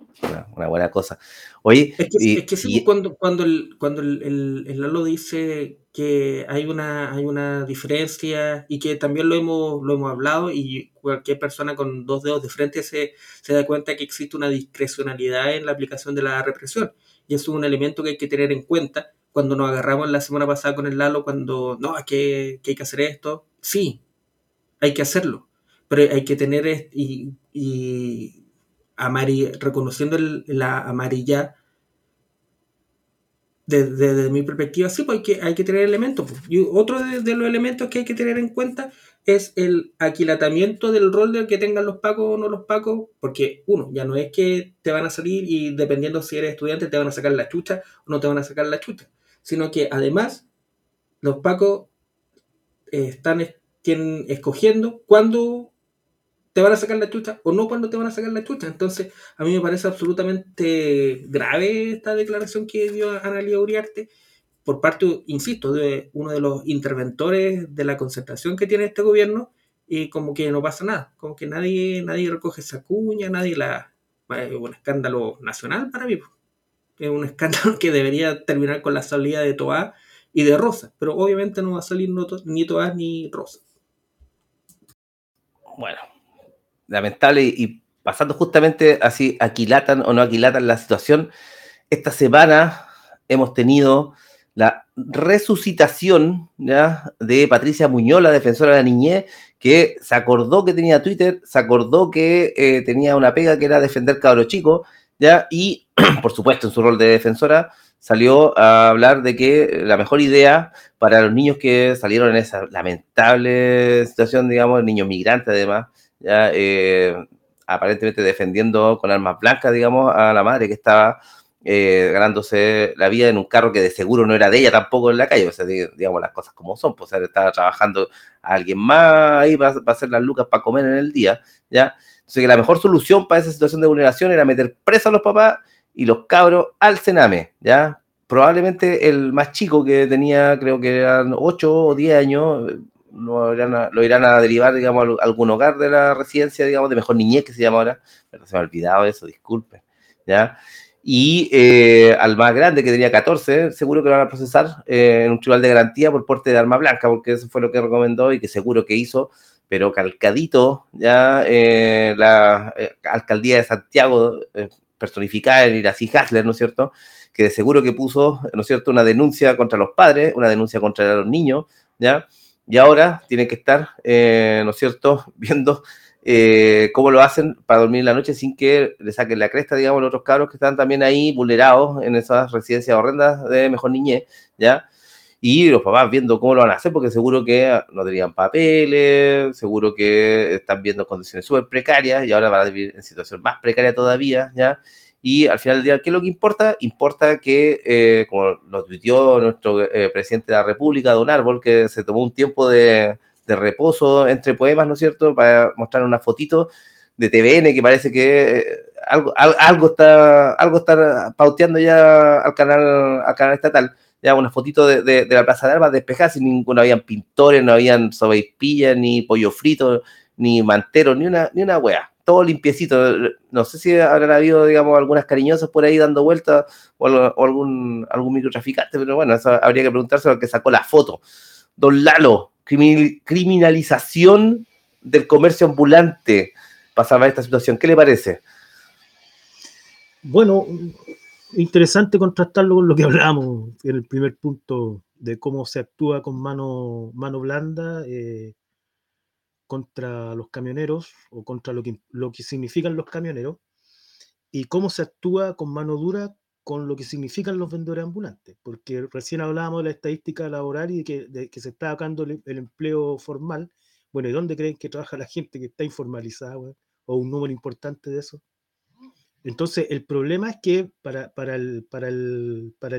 una buena cosa. Oye, es que sí, y cuando el Lalo dice que hay una diferencia y que también lo hemos hablado, y cualquier persona con dos dedos de frente se da cuenta que existe una discrecionalidad en la aplicación de la represión, y eso es un elemento que hay que tener en cuenta, cuando nos agarramos la semana pasada con el Lalo, cuando no, es que hay que hacer esto. Sí, hay que hacerlo, pero hay que tener reconociendo la amarilla. Desde mi perspectiva, sí, pues hay que tener elementos. Y otro de los elementos que hay que tener en cuenta es el aquilatamiento del rol del que tengan los pacos o no los pacos, porque uno, ya no es que te van a salir y dependiendo si eres estudiante te van a sacar la chucha o no te van a sacar la chucha, sino que además los pacos están escogiendo cuándo te van a sacar la chucha o no cuando te van a sacar la chucha. Entonces, a mí me parece absolutamente grave esta declaración que dio Ana María Uriarte por parte, insisto, de uno de los interventores de la concertación que tiene este gobierno, y como que no pasa nada, como que nadie recoge esa cuña, nadie la... Es un escándalo nacional para mí. Es un escándalo que debería terminar con la salida de Toá y de Rosas, pero obviamente no va a salir ni Toá ni Rosas. Bueno, lamentable, y pasando justamente así, aquilatan o no aquilatan la situación, esta semana hemos tenido la resucitación, ¿ya?, de Patricia Muñoz, la defensora de la niñez, que se acordó que tenía Twitter, se acordó que tenía una pega que era defender cabros chicos, ¿ya?, y por supuesto en su rol de defensora salió a hablar de que la mejor idea para los niños que salieron en esa lamentable situación, digamos, niños migrantes además, ya, aparentemente defendiendo con armas blancas, digamos, a la madre que estaba ganándose la vida en un carro que de seguro no era de ella tampoco en la calle. O sea, digamos las cosas como son, pues estaba trabajando a alguien más ahí para hacer las lucas para comer en el día, ¿ya? Entonces que la mejor solución para esa situación de vulneración era meter presos a los papás y los cabros al SENAME, ¿ya? Probablemente el más chico, que tenía, creo que eran 8 o 10 años... Lo irán a derivar, digamos, a algún hogar de la residencia, digamos, de Mejor Niñez, que se llama ahora. Pero se me ha olvidado eso, disculpen, ¿ya? Y al más grande, que tenía 14, seguro que lo van a procesar en un tribunal de garantía por porte de arma blanca, porque eso fue lo que recomendó y que seguro que hizo, pero calcadito, ¿ya? La alcaldía de Santiago, personificada en Iraci Hassler, ¿no es cierto?, que de seguro que puso, ¿no es cierto?, una denuncia contra los padres, una denuncia contra los niños, ¿ya? Y ahora tienen que estar, ¿no es cierto?, viendo cómo lo hacen para dormir la noche sin que le saquen la cresta, digamos, los otros cabros que están también ahí vulnerados en esas residencias horrendas de Mejor Niñez, ¿ya? Y los papás viendo cómo lo van a hacer, porque seguro que no tenían papeles, seguro que están viendo condiciones súper precarias y ahora van a vivir en situación más precaria todavía, ¿ya? Y al final del día, ¿qué es lo que importa? Importa que, como nos tuiteó nuestro presidente de la República, Don Árbol, que se tomó un tiempo de reposo entre poemas, ¿no es cierto?, para mostrar una fotito de TVN que parece que algo está pauteando ya al canal estatal. Ya una fotito de la Plaza de Armas despejada, sin ninguno, habían pintores, no habían sobaipillas, ni pollo frito, ni mantero, ni una hueá. Todo limpiecito. No sé si habrán habido, digamos, algunas cariñosas por ahí dando vueltas o algún microtraficante, pero bueno, eso habría que preguntarse al que sacó la foto. Don Lalo, criminalización del comercio ambulante pasaba esta situación. ¿Qué le parece? Bueno, interesante contrastarlo con lo que hablábamos en el primer punto de cómo se actúa con mano blanda, contra los camioneros o contra lo que significan los camioneros, y cómo se actúa con mano dura con lo que significan los vendedores ambulantes, porque recién hablábamos de la estadística laboral y de que se está acabando el empleo formal. Bueno, ¿y dónde creen que trabaja la gente que está informalizada, bueno, o un número importante de eso? Entonces el problema es que para el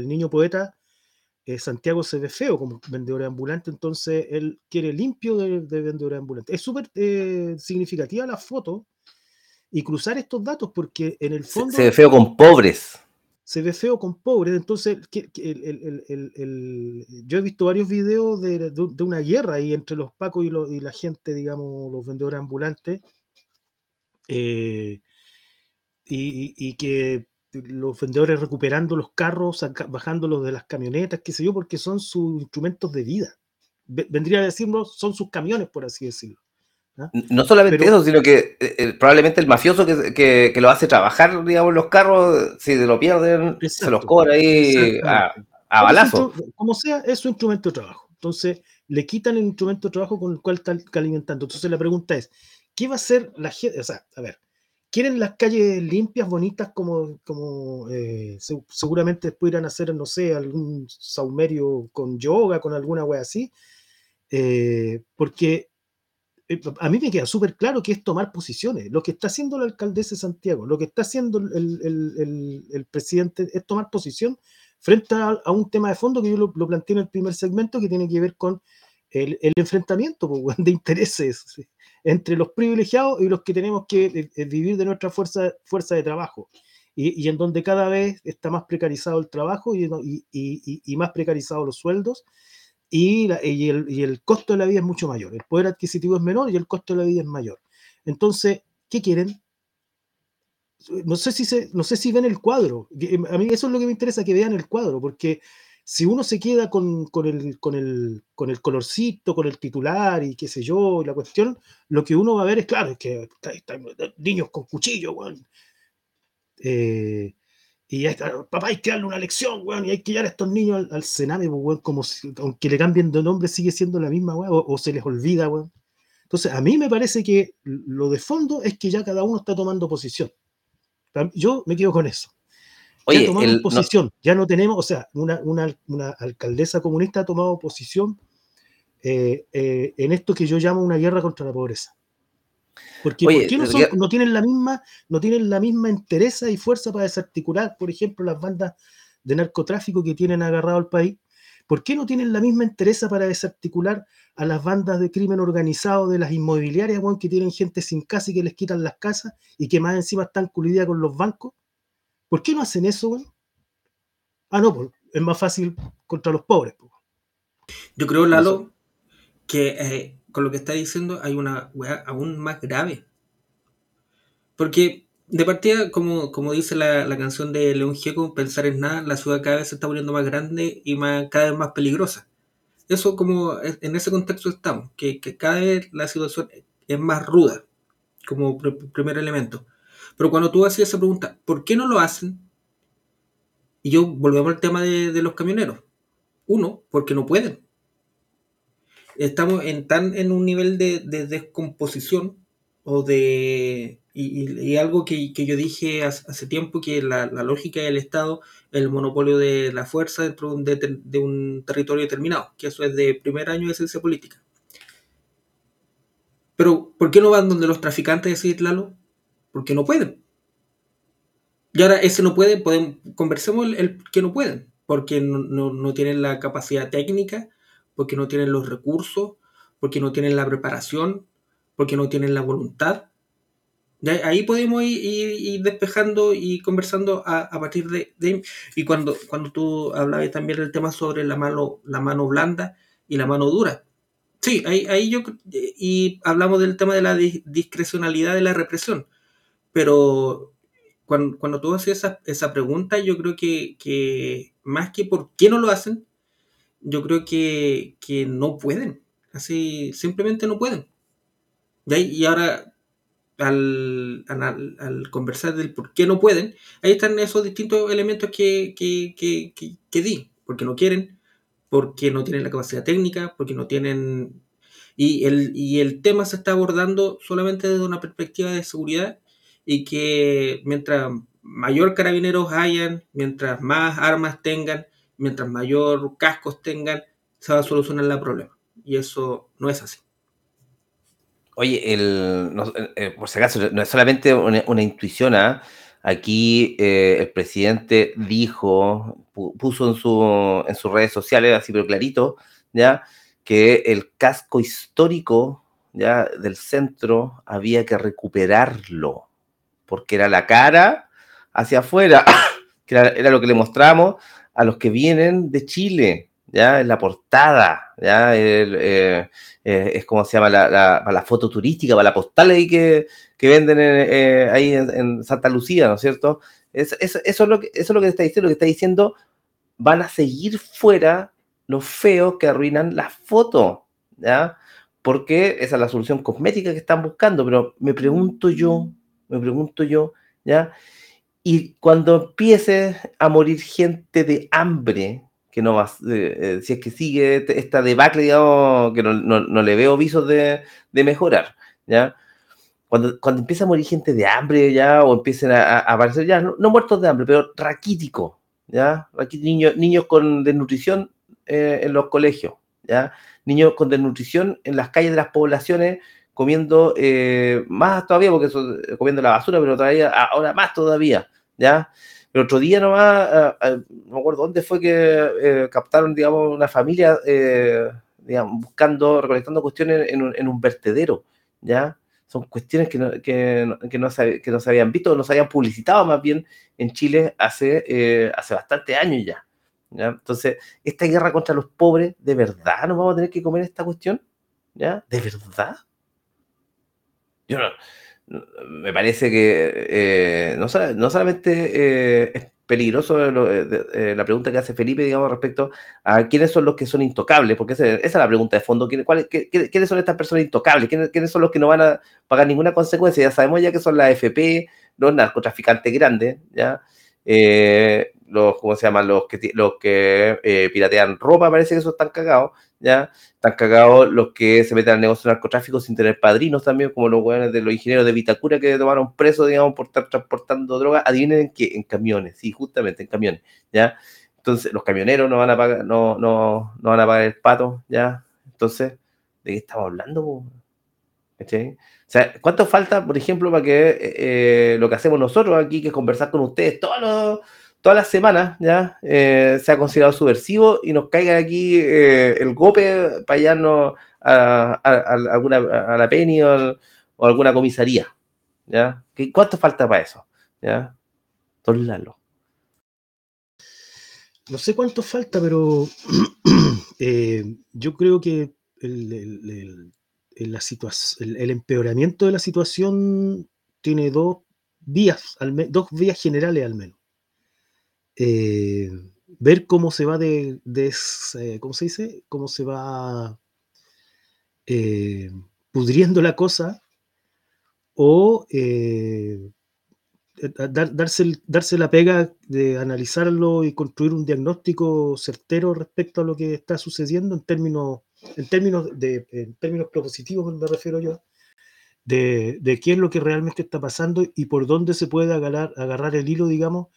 niño poeta, Santiago se ve feo como vendedor ambulante, entonces él quiere limpio de vendedor ambulante. Es súper significativa la foto y cruzar estos datos, porque en el fondo... Se ve feo con pobres. Se ve feo con pobres, entonces yo he visto varios videos de una guerra ahí entre los pacos y la gente, digamos, los vendedores ambulantes, y que... los vendedores recuperando los carros, bajándolos de las camionetas, qué sé yo, porque son sus instrumentos de vida. Vendría a decirnos, son sus camiones, por así decirlo. ¿Ah? No solamente eso, sino que probablemente el mafioso que lo hace trabajar, digamos, los carros, si se lo pierden, exacto, se los cobra ahí a balazo. Como sea, es su instrumento de trabajo. Entonces, le quitan el instrumento de trabajo con el cual están alimentando. Entonces, la pregunta es, ¿qué va a hacer la gente? O sea, a ver, ¿quieren las calles limpias, bonitas, como seguramente después irán a hacer, no sé, algún saumerio con yoga, con alguna wea así? Porque a mí me queda súper claro que es tomar posiciones. Lo que está haciendo la alcaldesa de Santiago, lo que está haciendo el presidente es tomar posición frente a un tema de fondo que yo lo planteé en el primer segmento, que tiene que ver con el enfrentamiento de intereses entre los privilegiados y los que tenemos que vivir de nuestra fuerza de trabajo, y en donde cada vez está más precarizado el trabajo y más precarizados los sueldos, y el costo de la vida es mucho mayor, el poder adquisitivo es menor y el costo de la vida es mayor. Entonces, ¿qué quieren? No sé si ven el cuadro. A mí eso es lo que me interesa, que vean el cuadro, porque si uno se queda con el colorcito, con el titular y qué sé yo, la cuestión, lo que uno va a ver es, claro, es que están niños con cuchillo, weón. Y hay, papá, hay que darle una lección, weón, y hay que llevar a estos niños al SENAME, weón, como si, aunque le cambien de nombre, sigue siendo la misma, weón, o se les olvida, weón. Entonces, a mí me parece que lo de fondo es que ya cada uno está tomando posición. Yo me quedo con eso. Oye, ya tomamos posición, no, ya no tenemos, o sea, una alcaldesa comunista ha tomado posición en esto que yo llamo una guerra contra la pobreza. Porque oye, ¿por qué no tienen la misma entereza y fuerza para desarticular, por ejemplo, las bandas de narcotráfico que tienen agarrado al país? ¿Por qué no tienen la misma entereza para desarticular a las bandas de crimen organizado de las inmobiliarias, bueno, que tienen gente sin casa y que les quitan las casas y que más encima están coludidas con los bancos? ¿Por qué no hacen eso, bueno? Ah, no, pues, es más fácil contra los pobres. Pues. Yo creo, Lalo, que con lo que está diciendo hay una weá aún más grave. Porque de partida, como dice la canción de León Gieco, pensar en nada, la ciudad cada vez se está poniendo más grande y cada vez más peligrosa. Eso, como en ese contexto estamos, que cada vez la situación es más ruda, como primer elemento. Pero cuando tú hacías esa pregunta, ¿por qué no lo hacen? Y yo, volvemos al tema de los camioneros. Uno, porque no pueden. Estamos en un nivel de descomposición o de... Y algo que yo dije hace tiempo, que la lógica del Estado, el monopolio de la fuerza dentro de un territorio determinado, que eso es de primer año de ciencia política. Pero ¿por qué no van donde los traficantes, decir, Lalo? Porque no pueden. Y ahora ese no puede, conversemos el que no pueden, porque no tienen la capacidad técnica, porque no tienen los recursos, porque no tienen la preparación, porque no tienen la voluntad. Ahí podemos ir despejando y conversando a partir de y cuando tú hablabas también del tema sobre la mano blanda y la mano dura. Sí, ahí yo, y hablamos del tema de la discrecionalidad de la represión, pero cuando tú haces esa pregunta, yo creo que más que por qué no lo hacen, yo creo que no pueden, así simplemente no pueden. Y ahora... Al conversar del por qué no pueden, ahí están esos distintos elementos que di, porque no quieren, porque no tienen la capacidad técnica, porque no tienen... Y el tema se está abordando solamente desde una perspectiva de seguridad, y que mientras mayor carabineros hayan, mientras más armas tengan, mientras mayor cascos tengan, se va a solucionar el problema. Y eso no es así. Oye, por si acaso, no es solamente una intuición, ¿ah? Aquí el presidente dijo, puso en sus redes sociales, así pero clarito, ¿ya? Que el casco histórico, ¿ya? Del centro había que recuperarlo, porque era la cara hacia afuera, que era lo que le mostramos a los que vienen de Chile. Ya en la portada, ya es como se llama la foto turística, para la postal ahí que venden ahí en Santa Lucía, ¿no es cierto? Eso es lo que está diciendo. Lo que está diciendo, van a seguir fuera los feos que arruinan la foto, ¿ya? Porque esa es la solución cosmética que están buscando. Pero me pregunto yo, ¿ya? Y cuando empiece a morir gente de hambre, que no va, si es que sigue esta debacle, digamos, que no le veo visos de mejorar, ¿ya? Cuando empieza a morir gente de hambre, ¿ya? O empiecen a aparecer, ya, no muertos de hambre, pero raquítico, ¿ya? Niños con desnutrición en los colegios, ¿ya? Niños con desnutrición en las calles de las poblaciones, comiendo más todavía, porque eso, comiendo la basura, pero todavía, ahora más todavía, ¿ya? El otro día nomás, no me acuerdo dónde fue que captaron, digamos, una familia, digamos, recolectando cuestiones en un vertedero, ¿ya? Son cuestiones que no se habían visto, no se habían publicitado más bien en Chile hace bastante años ya, ¿ya? Entonces, esta guerra contra los pobres, ¿de verdad nos vamos a tener que comer esta cuestión? ¿Ya? ¿De verdad? Yo no... Me parece que no solamente es peligroso la pregunta que hace Felipe, digamos, respecto a quiénes son los que son intocables, porque esa es la pregunta de fondo. ¿Quiénes son estas personas intocables? ¿Quiénes son los que no van a pagar ninguna consecuencia? Ya sabemos ya que son la AFP, los narcotraficantes grandes, ¿ya? Los que piratean ropa, parece que esos están cagados, ¿ya? Están cagados los que se meten al negocio de narcotráfico sin tener padrinos también, como los hueones de los ingenieros de Vitacura que tomaron presos, digamos, por estar transportando droga. Adivinen en qué, en camiones, sí, justamente en camiones, ¿ya? Entonces, los camioneros no van a pagar el pato, ¿ya? Entonces, ¿de qué estamos hablando? ¿Cachai? O sea, ¿cuánto falta, por ejemplo, para que lo que hacemos nosotros aquí, que es conversar con ustedes todas las semanas, ya, sea considerado subversivo y nos caiga aquí el golpe para hallarnos a la Penny o alguna comisaría, ya? ¿Cuánto falta para eso? ¿Ya? Tolalo. No sé cuánto falta, pero yo creo que el empeoramiento de la situación tiene dos vías generales al menos. Ver cómo se va ¿cómo se dice? Cómo se va pudriendo la cosa, o darse la pega de analizarlo y construir un diagnóstico certero respecto a lo que está sucediendo en términos propositivos, me refiero yo, de qué es lo que realmente está pasando y por dónde se puede agarrar el hilo, digamos,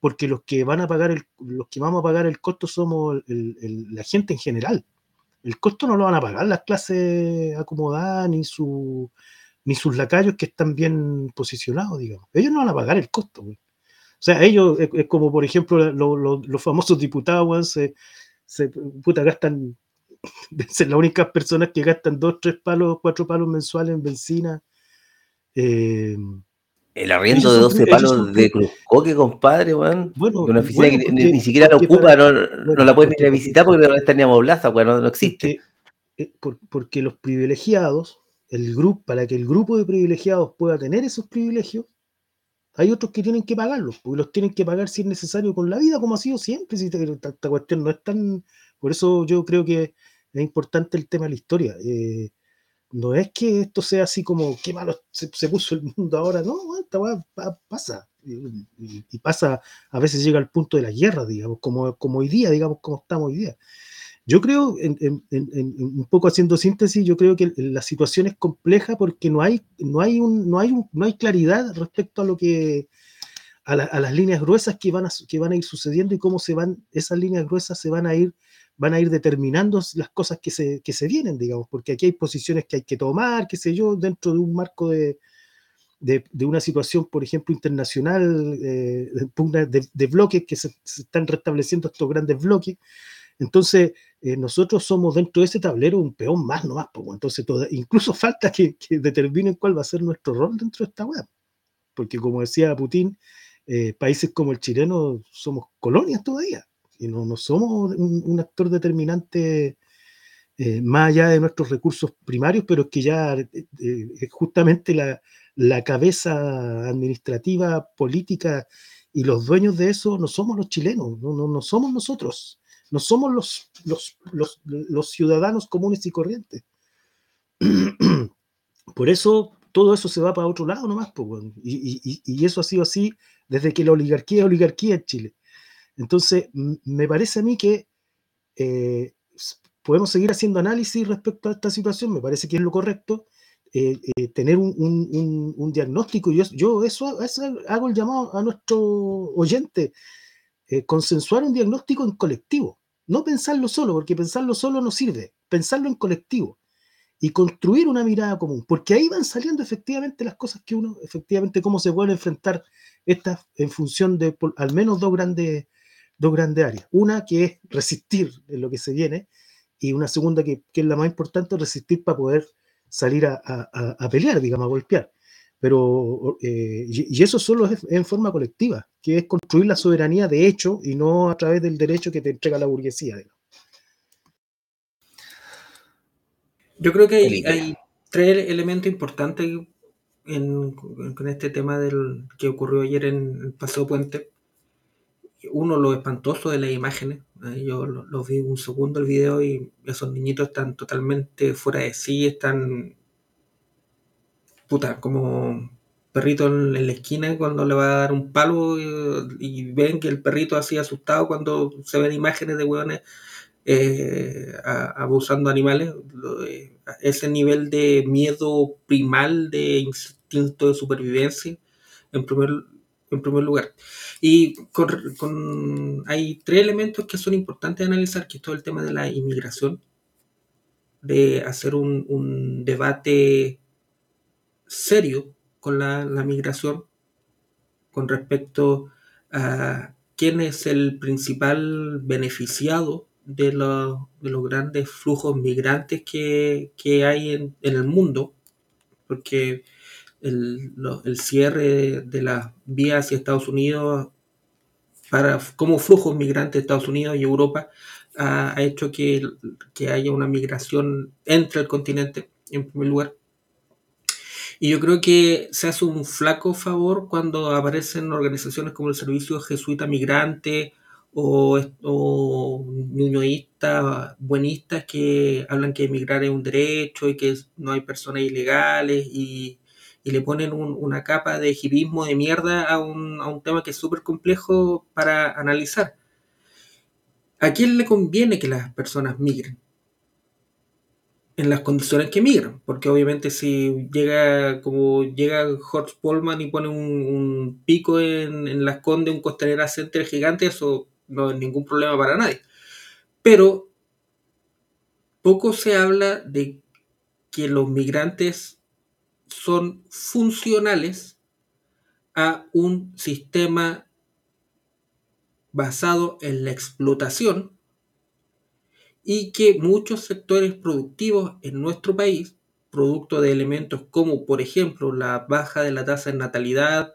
porque los que vamos a pagar el costo somos la gente en general. El costo no lo van a pagar las clases acomodadas ni sus lacayos que están bien posicionados, digamos. Ellos no van a pagar el costo, güey. O sea, ellos es como, por ejemplo, los famosos diputados, güey, gastan, son las únicas personas que gastan 2, 3 palos, 4 palos mensuales en benzina. El arriendo de 12 palos de Cruz Coque, compadre, weón. Bueno, una oficina que ni siquiera la ocupa, no la puedes ir a visitar porque no está ni amoblada, weón, no existe. Porque los privilegiados, para que el grupo de privilegiados pueda tener esos privilegios, hay otros que tienen que pagarlos, porque los tienen que pagar si es necesario con la vida, como ha sido siempre. Si esta cuestión no es tan... Por eso yo creo que es importante el tema de la historia. No es que esto sea así como qué malo se puso el mundo ahora, no, esta weá pasa. Y pasa, a veces llega al punto de la guerra, digamos, como hoy día, digamos, como estamos hoy día. Yo creo, un poco haciendo síntesis, yo creo que la situación es compleja porque no hay claridad respecto a lo que a las líneas gruesas que van a ir sucediendo y cómo esas líneas gruesas van a ir determinando las cosas que se vienen, digamos, porque aquí hay posiciones que hay que tomar, qué sé yo, dentro de un marco de una situación, por ejemplo, internacional, de bloques que se están restableciendo estos grandes bloques. Entonces, nosotros somos dentro de ese tablero un peón más, no más. Entonces, incluso falta que determinen cuál va a ser nuestro rol dentro de esta web, porque como decía Putin, países como el chileno somos colonias todavía. Y no somos un actor determinante más allá de nuestros recursos primarios, pero es que ya justamente la cabeza administrativa, política y los dueños de eso no somos los chilenos, no somos nosotros, no somos los ciudadanos comunes y corrientes. Por eso todo eso se va para otro lado nomás, pues, y eso ha sido así desde que la oligarquía es oligarquía en Chile. Entonces, me parece a mí que podemos seguir haciendo análisis respecto a esta situación, me parece que es lo correcto, tener un diagnóstico, yo eso hago el llamado a nuestro oyente, consensuar un diagnóstico en colectivo, no pensarlo solo, porque pensarlo solo no sirve, pensarlo en colectivo y construir una mirada común, porque ahí van saliendo efectivamente las cosas que uno, efectivamente cómo se puede enfrentar estas en función de al menos dos grandes áreas, una que es resistir lo que se viene, y una segunda que es la más importante, resistir para poder salir a pelear, digamos, a golpear. Pero, y eso solo es en forma colectiva, que es construir la soberanía de hecho y no a través del derecho que te entrega la burguesía, digamos. Yo creo que hay tres elementos importantes con este tema del que ocurrió ayer en el Paseo Puente. Uno, lo espantoso de las imágenes. Yo los vi un segundo el video y esos niñitos están totalmente fuera de sí, están como perrito en la esquina cuando le va a dar un palo y ven que el perrito así asustado cuando se ven imágenes de hueones abusando animales. Ese nivel de miedo primal, de instinto de supervivencia en primer lugar. Y hay tres elementos que son importantes de analizar, que es todo el tema de la inmigración, de hacer un debate serio con la migración con respecto a quién es el principal beneficiado de los grandes flujos migrantes que hay en el mundo, porque el cierre de las vías hacia Estados Unidos como flujos migrantes de Estados Unidos y Europa ha hecho que haya una migración entre el continente en primer lugar. Y yo creo que se hace un flaco favor cuando aparecen organizaciones como el Servicio Jesuita Migrante o ñuñoístas, buenistas, que hablan que emigrar es un derecho y que no hay personas ilegales y le ponen una capa de hibismo de mierda a un tema que es súper complejo para analizar. ¿A quién le conviene que las personas migren? En las condiciones que migran, porque obviamente si llega Horst Pullman y pone un pico en Las Condes, un Costanera Center gigante, eso no es ningún problema para nadie. Pero poco se habla de que los migrantes son funcionales a un sistema basado en la explotación y que muchos sectores productivos en nuestro país, producto de elementos como, por ejemplo, la baja de la tasa de natalidad,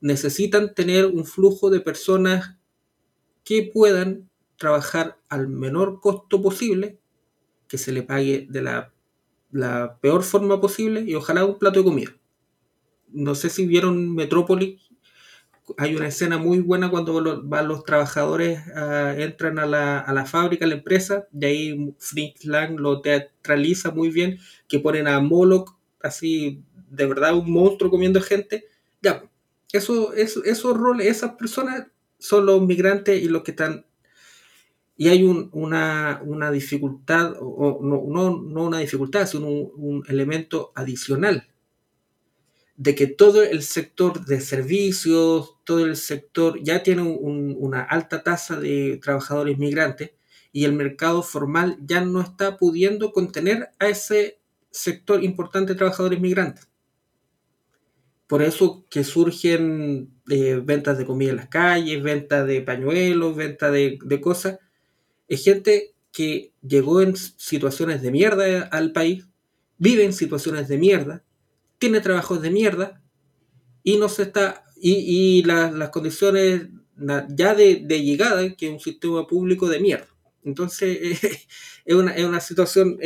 necesitan tener un flujo de personas que puedan trabajar al menor costo posible, que se le pague de la peor forma posible y ojalá un plato de comida. No sé si vieron Metrópolis. Hay una escena muy buena cuando van los trabajadores, entran a la fábrica, a la empresa, y ahí Fritz Lang lo teatraliza muy bien, que ponen a Moloch, así, de verdad, un monstruo comiendo gente. Ya, esos roles, esas personas son los migrantes y los que están... Y hay una dificultad, o no una dificultad, sino un elemento adicional, de que todo el sector de servicios, todo el sector ya tiene una alta tasa de trabajadores migrantes y el mercado formal ya no está pudiendo contener a ese sector importante de trabajadores migrantes. Por eso que surgen ventas de comida en las calles, ventas de pañuelos, ventas de cosas. Es gente que llegó en situaciones de mierda al país, vive en situaciones de mierda, tiene trabajos de mierda y no se está las condiciones ya de llegada, que es un sistema público de mierda. Entonces es una situación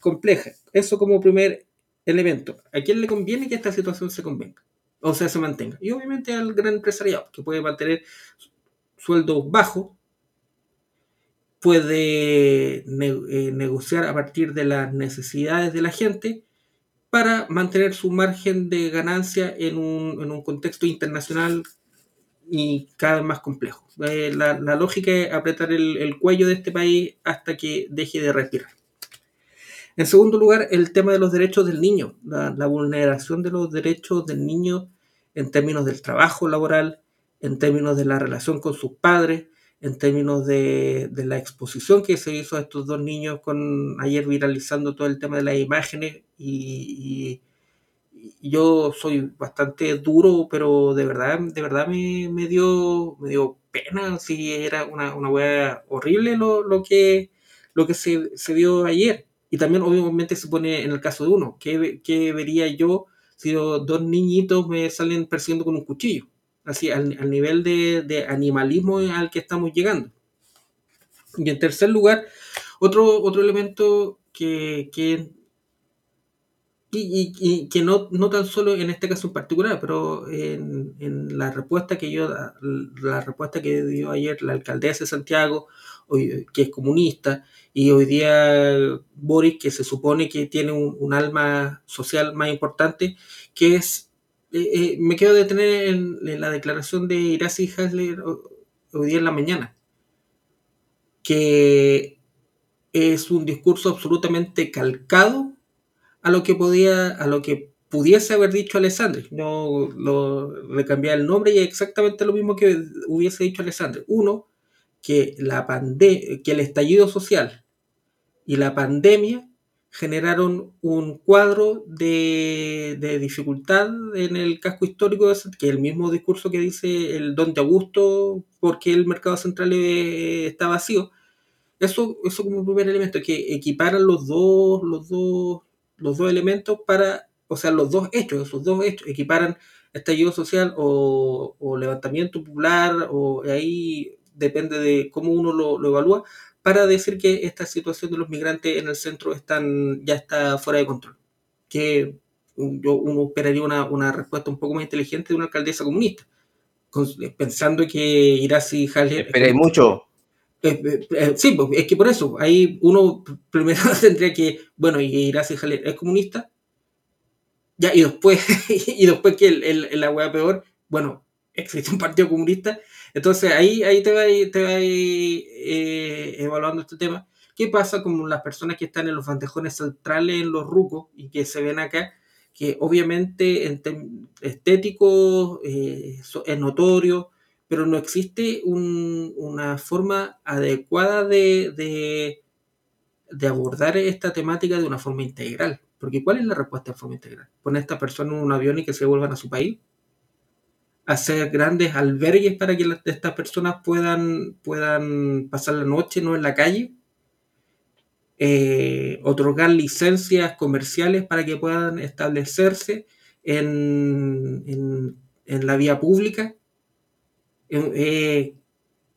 compleja. Eso como primer elemento. ¿A quién le conviene que esta situación se mantenga? Y obviamente al gran empresariado, que puede mantener sueldos bajos, puede negociar a partir de las necesidades de la gente, para mantener su margen de ganancia en un contexto internacional y cada vez más complejo. La lógica es apretar el cuello de este país hasta que deje de respirar. En segundo lugar, el tema de los derechos del niño, la vulneración de los derechos del niño en términos del trabajo laboral, en términos de la relación con sus padres, en términos de la exposición que se hizo a estos dos niños ayer viralizando todo el tema de las imágenes. Y yo soy bastante duro, pero de verdad me dio pena. Sí, era una hueá horrible lo que se vio ayer. Y también obviamente se pone en el caso de uno. ¿Qué vería yo si dos niñitos me salen persiguiendo con un cuchillo? Así, al nivel de animalismo al que estamos llegando. Y en tercer lugar, otro elemento que no tan solo en este caso en particular, pero en la respuesta que dio ayer la alcaldesa de Santiago, que es comunista, y hoy día Boric, que se supone que tiene un alma social más importante, que es... me quiero detener en la declaración de Iraci Hassler hoy día en la mañana, que es un discurso absolutamente calcado a lo que pudiese haber dicho Alessandri. No le cambié el nombre y es exactamente lo mismo que hubiese dicho Alessandri. Uno, que el estallido social y la pandemia generaron un cuadro de dificultad en el casco histórico, que es el mismo discurso que dice el don de Augusto, porque el mercado central está vacío. Eso como primer elemento, que equiparan los dos elementos para, o sea, los dos hechos, esos dos hechos, equiparan estallido social o levantamiento popular, o ahí depende de cómo uno lo evalúa, para decir que esta situación de los migrantes en el centro ya está fuera de control. Que uno esperaría una respuesta un poco más inteligente de una alcaldesa comunista, pensando que Iraci Hassler... Pero hay mucho. Sí, es que por eso, ahí uno primero tendría que, bueno, y Iraci Hassler es comunista, ya, y después, que la hueá peor, bueno, existe un partido comunista. Entonces ahí te va evaluando este tema. ¿Qué pasa con las personas que están en los bandejones centrales, en los rucos, y que se ven acá? Que obviamente estético, es notorio, pero no existe una forma adecuada de abordar esta temática de una forma integral. Porque ¿cuál es la respuesta de forma integral? ¿Poner a esta persona en un avión y que se vuelvan a su país? Hacer grandes albergues para que estas personas puedan pasar la noche, no en la calle, otorgar licencias comerciales para que puedan establecerse en la vía pública.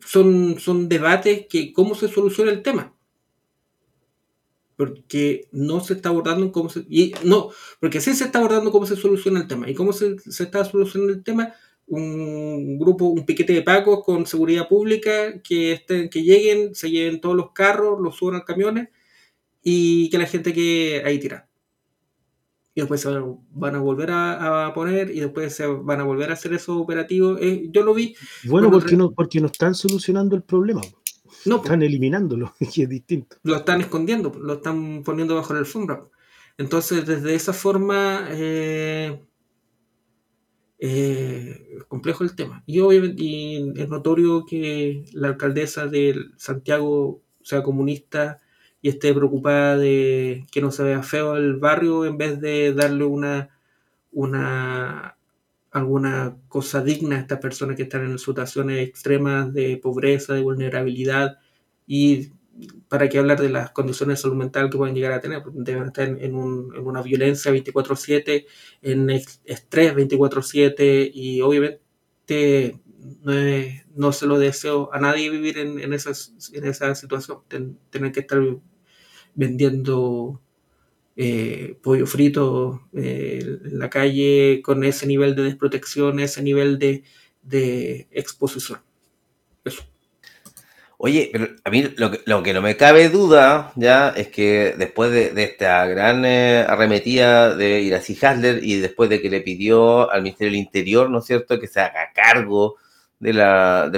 Son debates que cómo se soluciona el tema, porque no se está abordando porque sí se está abordando cómo se soluciona el tema, y cómo se está solucionando el tema. Un piquete de pacos con seguridad pública que lleguen, se lleven todos los carros, los suban a camiones y que la gente quede ahí tirada. Y después se van a volver a poner, y después se van a volver a hacer esos operativos. Yo lo vi. Bueno, porque no están solucionando el problema. No, están eliminándolo, que es distinto. Lo están escondiendo, lo están poniendo bajo la alfombra. Entonces, desde esa forma... es complejo el tema, y obviamente es notorio que la alcaldesa de Santiago sea comunista y esté preocupada de que no se vea feo el barrio, en vez de darle alguna cosa digna a estas personas que están en situaciones extremas de pobreza, de vulnerabilidad. Y para qué hablar de las condiciones de salud mental que pueden llegar a tener, deben estar en una violencia 24/7, en estrés 24/7, y obviamente no se lo deseo a nadie vivir en esa situación, tener que estar vendiendo pollo frito en la calle, con ese nivel de desprotección, ese nivel de exposición. Eso. Oye, pero a mí lo que no me cabe duda ya es que después de esta gran arremetida de Iraci Hassler, y después de que le pidió al Ministerio del Interior, ¿no es cierto?, que se haga cargo del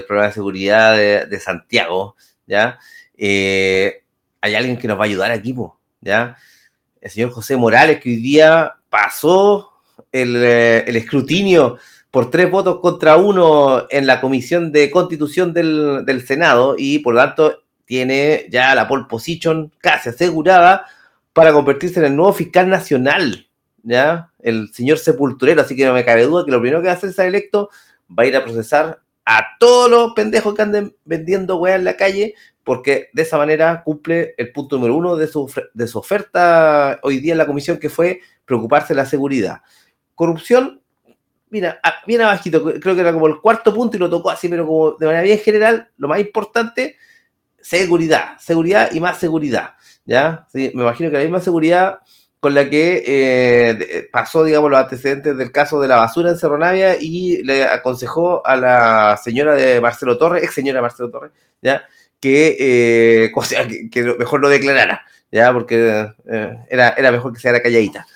problema de seguridad de Santiago, ¿ya? Hay alguien que nos va a ayudar aquí, ¿ya? El señor José Morales, que hoy día pasó el escrutinio por 3 votos contra 1 en la Comisión de Constitución del Senado, y por lo tanto tiene ya la pole position casi asegurada para convertirse en el nuevo fiscal nacional, ¿ya? El señor Sepulturero. Así que no me cabe duda que lo primero que va a hacer ese electo va a ir a procesar a todos los pendejos que anden vendiendo weas en la calle, porque de esa manera cumple el punto número 1 de su oferta hoy día en la comisión, que fue preocuparse de la seguridad. Corrupción, mira, bien abajito, creo que era como el 4.º punto y lo tocó así, pero como de manera bien general, lo más importante, seguridad y más seguridad, ¿ya? Sí, me imagino que la misma seguridad con la que pasó, digamos, los antecedentes del caso de la basura en Cerro Navia y le aconsejó a la señora de Marcelo Torres, ex señora Marcelo Torres, ¿ya? O sea, que mejor no declarara, ¿ya? Porque era mejor que se haga calladita.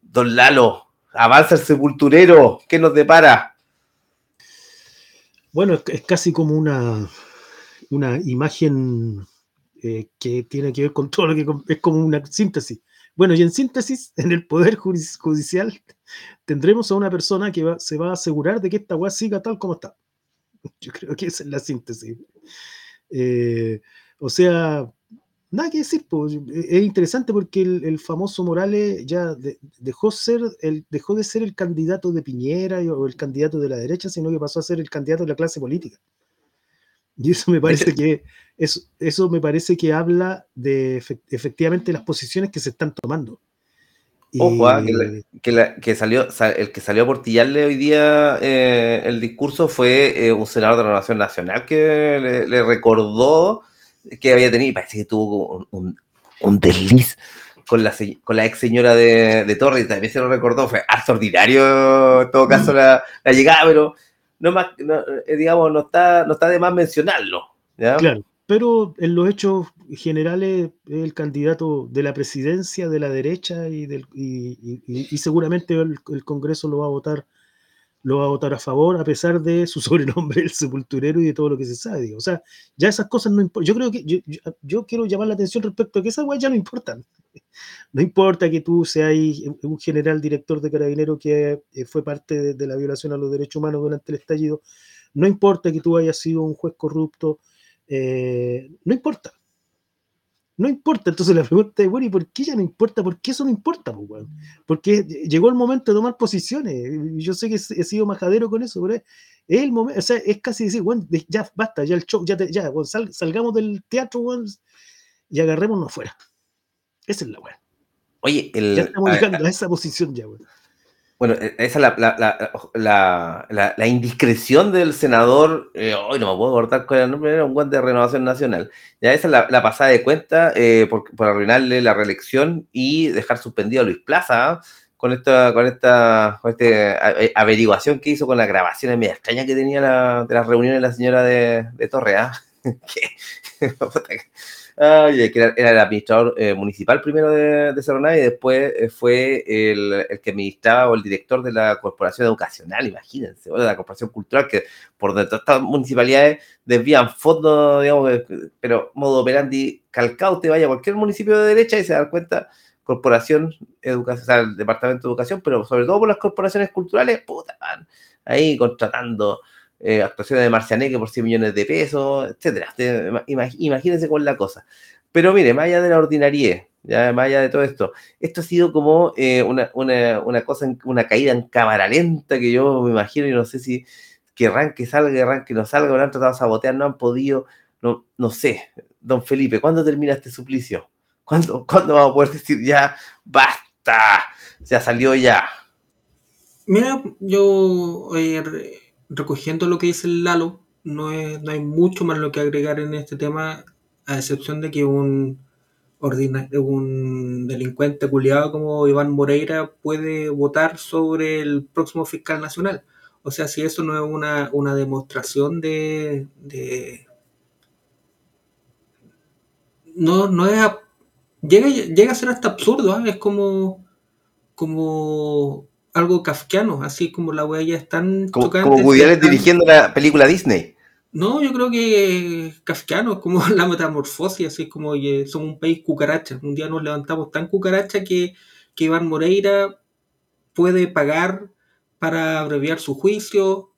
Don Lalo, avanza el sepulturero, ¿qué nos depara? Bueno, es casi como una imagen que tiene que ver con todo lo que es como una síntesis. Bueno, y en síntesis, en el Poder Judicial tendremos a una persona que se va a asegurar de que esta weá siga tal como está. Yo creo que esa es la síntesis. O sea, nada que decir, pues, es interesante porque el famoso Morales ya dejó de ser el candidato de Piñera o el candidato de la derecha, sino que pasó a ser el candidato de la clase política. Y eso me parece que habla de efectivamente las posiciones que se están tomando. Y... Ojo, el que salió a portillarle hoy día el discurso fue un senador de la Renovación Nacional que le recordó que había tenido, y parece que tuvo un desliz con la ex señora de Torres, y también se lo recordó. Fue harto ordinario en todo caso la llegada, pero no está de más mencionarlo, ¿ya? Claro, pero en los hechos generales es el candidato de la presidencia de la derecha y seguramente el Congreso lo va a votar a favor, a pesar de su sobrenombre, el sepulturero, y de todo lo que se sabe, digo. O sea, ya esas cosas no importan. Yo creo que yo quiero llamar la atención respecto a que esas weas ya no importan. No importa que tú seas un general director de Carabineros que fue parte de la violación a los derechos humanos durante el estallido. No importa que tú hayas sido un juez corrupto. No importa. No importa. Entonces la pregunta es, bueno, ¿y por qué ya no importa? ¿Por qué eso no importa, pues, weón? Porque llegó el momento de tomar posiciones. Yo sé que he sido majadero con eso, pero es el momento. O sea, es casi decir, bueno, ya basta, ya el show, ya weón, salgamos del teatro, weón, y agarrémonos afuera. Esa es la weá. Oye, ya estamos llegando a esa posición ya, weón. Bueno, esa es la indiscreción del senador, hoy no me puedo cortar con el nombre, era un guante de Renovación Nacional. Ya esa es la pasada de cuenta por arruinarle la reelección y dejar suspendido a Luis Plaza, ¿eh? con esta averiguación que hizo con las grabaciones media extrañas que tenía de las reuniones de la señora de Torre, ¿eh? Que era el administrador municipal primero de Cerro Navia, y después fue el que administraba, o el director de la Corporación Educacional, imagínense, o de la Corporación Cultural, que por dentro de estas municipalidades desvían fondos, digamos, pero modo operandi calcado. Te vaya a cualquier municipio de derecha y se da cuenta, Corporación Educación, o sea, el Departamento de Educación, pero sobre todo por las corporaciones culturales, puta, van ahí contratando... actuaciones de Marcianeque por 100 millones de pesos, etcétera. Imagínense con la cosa. Pero mire, más allá de la ordinariedad, ya más allá de todo esto, esto ha sido como una cosa, una caída en cámara lenta, que yo me imagino, y no sé si querrán que salga, querrán que no salga, lo han tratado de sabotear, no han podido, no sé. Don Felipe, ¿cuándo termina este suplicio? ¿Cuándo vamos a poder decir ya, basta, ya salió ya? Mira, yo... recogiendo lo que dice el Lalo, no hay mucho más lo que agregar en este tema, a excepción de que un delincuente culiado como Iván Moreira puede votar sobre el próximo fiscal nacional. O sea, si eso no es una demostración de no es... llega a ser hasta absurdo, ¿eh? Es como algo kafkiano, así como la huella es tan chocante. Como Woody dirigiendo la película Disney. No, yo creo que kafkiano, como la metamorfosis, así como oye, somos un país cucaracha. Un día nos levantamos tan cucaracha que Iván Moreira puede pagar para abreviar su juicio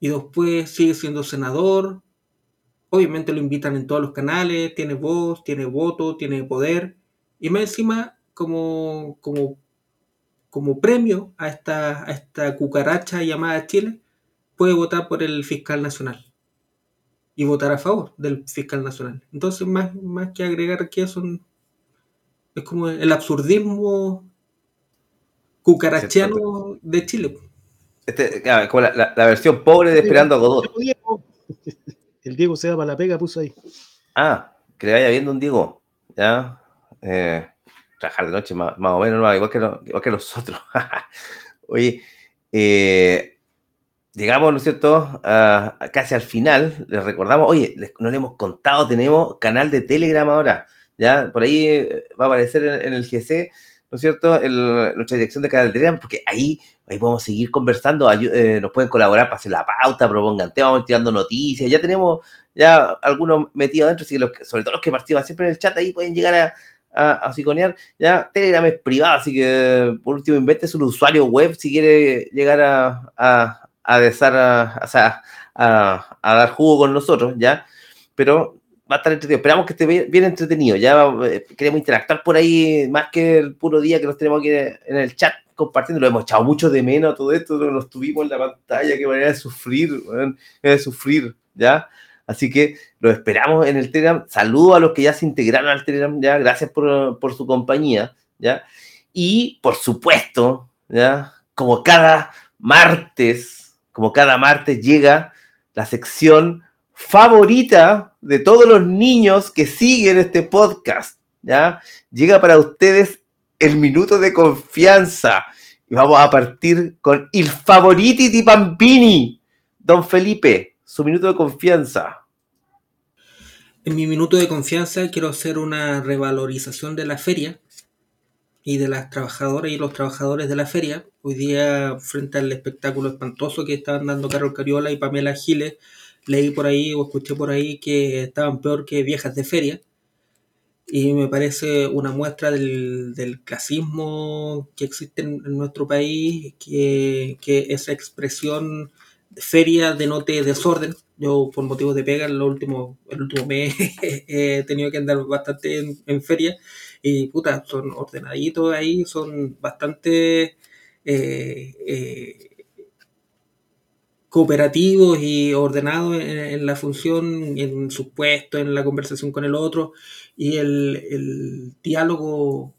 y después sigue siendo senador. Obviamente lo invitan en todos los canales, tiene voz, tiene voto, tiene poder. Y más encima, como premio a esta cucaracha llamada Chile, puede votar por el fiscal nacional. Y votar a favor del fiscal nacional. Entonces, más que agregar que eso, es como el absurdismo cucarachiano de Chile. Como la versión pobre de Esperando a Godot. El Diego se va para la pega, puso ahí. Ah, que le vaya viendo un Diego. Ya. Trabajar de noche, más o menos, igual que nosotros. Oye, llegamos, ¿no es cierto?, casi al final. Les recordamos, oye, no les hemos contado, tenemos canal de Telegram ahora, ya, por ahí va a aparecer en el GC, ¿no es cierto?, nuestra dirección de canal de Telegram, porque ahí podemos seguir conversando, nos pueden colaborar para hacer la pauta, propongan temas, vamos tirando noticias, ya tenemos ya algunos metidos adentro, así que sobre todo los que participan siempre en el chat, ahí pueden llegar a siconear, ya Telegram es privado, así que por último inventes un usuario web si quiere llegar a dar jugo con nosotros, ¿ya? Pero va a estar entretenido. Esperamos que esté bien entretenido, ya queremos interactuar por ahí más que el puro día que nos tenemos aquí en el chat compartiendo. Lo hemos echado mucho de menos todo esto, nos tuvimos en la pantalla, qué manera de sufrir, ¿ya? Así que lo esperamos en el Telegram. Saludo a los que ya se integraron al Telegram, ¿ya? Gracias por su compañía, ¿ya? Y, por supuesto, ¿ya? Como cada martes llega la sección favorita de todos los niños que siguen este podcast, ¿ya? Llega para ustedes el minuto de confianza. Y vamos a partir con Il Favoriti di Bambini. Don Felipe, su minuto de confianza. En mi minuto de confianza quiero hacer una revalorización de la feria y de las trabajadoras y los trabajadores de la feria. Hoy día, frente al espectáculo espantoso que estaban dando Carol Cariola y Pamela Giles, leí por ahí o escuché por ahí que estaban peor que viejas de feria. Y me parece una muestra del clasismo que existe en nuestro país, que esa expresión de feria denote desorden. Yo, por motivos de pega, el último mes he tenido que andar bastante en feria. Y, puta, son ordenaditos ahí, son bastante cooperativos y ordenados en la función, en sus puestos, en la conversación con el otro. Y el diálogo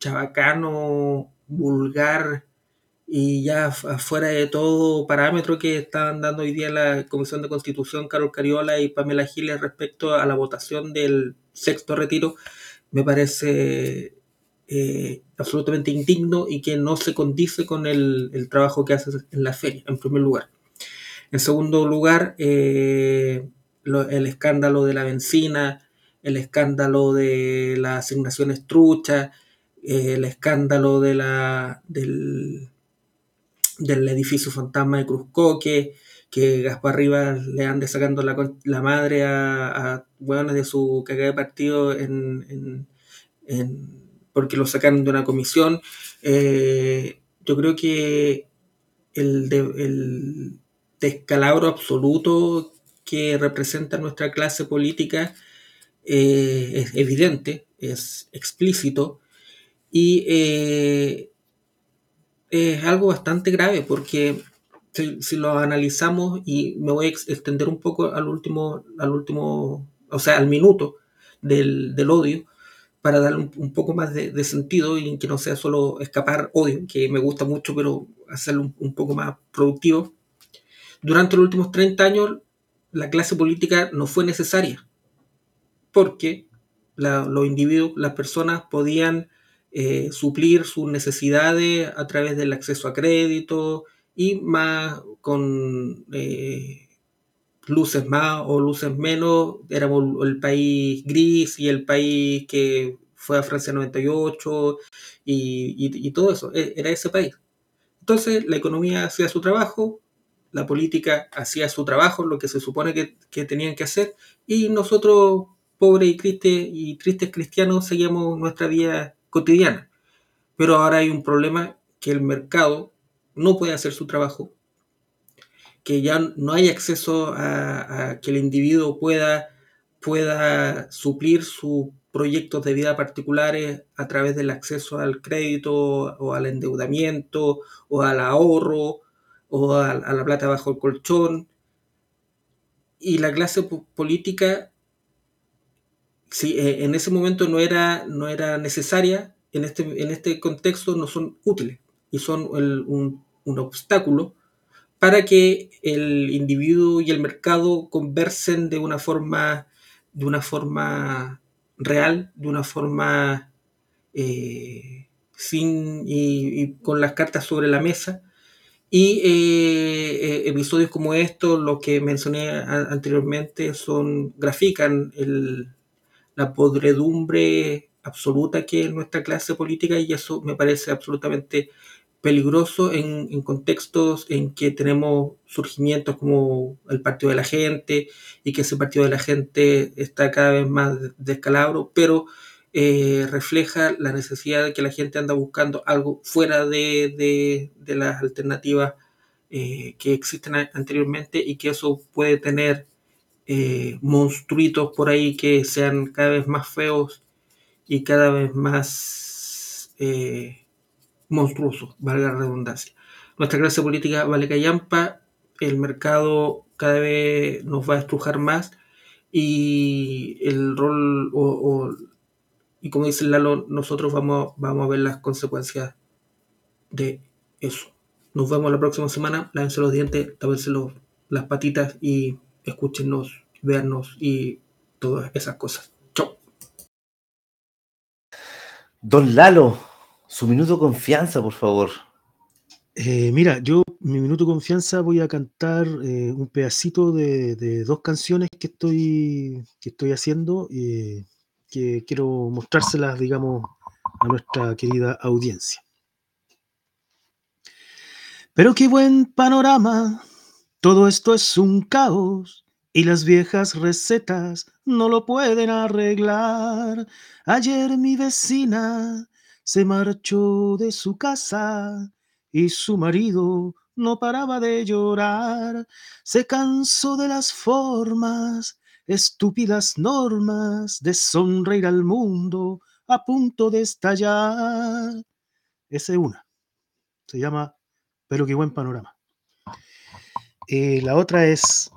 chabacano, vulgar y ya afuera de todo parámetro que están dando hoy día la Comisión de Constitución, Carol Cariola y Pamela Giles respecto a la votación del sexto retiro, me parece absolutamente indigno y que no se condice con el trabajo que hace en la feria, en primer lugar. En segundo lugar, el escándalo de la benzina, el escándalo de las asignaciones truchas, el escándalo de del edificio fantasma de Cruz Coque, que Gaspar Rivas le ande sacando la madre a hueones de su cagada de partido porque lo sacaron de una comisión. Yo creo que el descalabro absoluto que representa nuestra clase política es evidente, es explícito y es algo bastante grave porque si lo analizamos, y me voy a extender un poco al último, o sea, al minuto del odio, para darle un poco más de sentido y que no sea solo escapar odio, que me gusta mucho, pero hacerlo un poco más productivo. Durante los últimos 30 años, la clase política no fue necesaria, porque los individuos, las personas podían suplir sus necesidades a través del acceso a crédito, y más con luces más o luces menos, éramos el país gris y el país que fue a Francia 98 y todo eso, era ese país. Entonces la economía hacía su trabajo, la política hacía su trabajo, lo que se supone que tenían que hacer, y nosotros, pobres y tristes cristianos, seguíamos nuestra vida cotidiana. Pero ahora hay un problema, que el mercado no puede hacer su trabajo, que ya no hay acceso a que el individuo pueda suplir sus proyectos de vida particulares a través del acceso al crédito o al endeudamiento o al ahorro o a la plata bajo el colchón. Y la clase política, si en ese momento no era necesaria, en este contexto no son útiles y son un obstáculo para que el individuo y el mercado conversen de una forma real, de una forma sin y con las cartas sobre la mesa. Y episodios como estos, los que mencioné anteriormente, grafican la podredumbre absoluta que es nuestra clase política, y eso me parece absolutamente peligroso en contextos en que tenemos surgimientos como el Partido de la Gente, y que ese Partido de la Gente está cada vez más descalabro, pero refleja la necesidad de que la gente anda buscando algo fuera de las alternativas que existen anteriormente, y que eso puede tener monstruitos por ahí que sean cada vez más feos y cada vez más monstruoso, valga la redundancia. Nuestra clase política vale callampa, el mercado cada vez nos va a estrujar más, y el rol, y como dice Lalo, nosotros vamos a ver las consecuencias de eso. Nos vemos la próxima semana, lávense los dientes, tápense las patitas, y escúchenos, véannos y todas esas cosas. Chao. Don Lalo, su minuto de confianza, por favor. Mira, yo mi minuto de confianza voy a cantar un pedacito de dos canciones que estoy haciendo, que quiero mostrárselas, digamos, a nuestra querida audiencia. Pero qué buen panorama, todo esto es un caos, y las viejas recetas no lo pueden arreglar. Ayer mi vecina se marchó de su casa y su marido no paraba de llorar. Se cansó de las formas, estúpidas normas, de sonreír al mundo a punto de estallar. Esa es una. Se llama Pero qué buen panorama. La otra es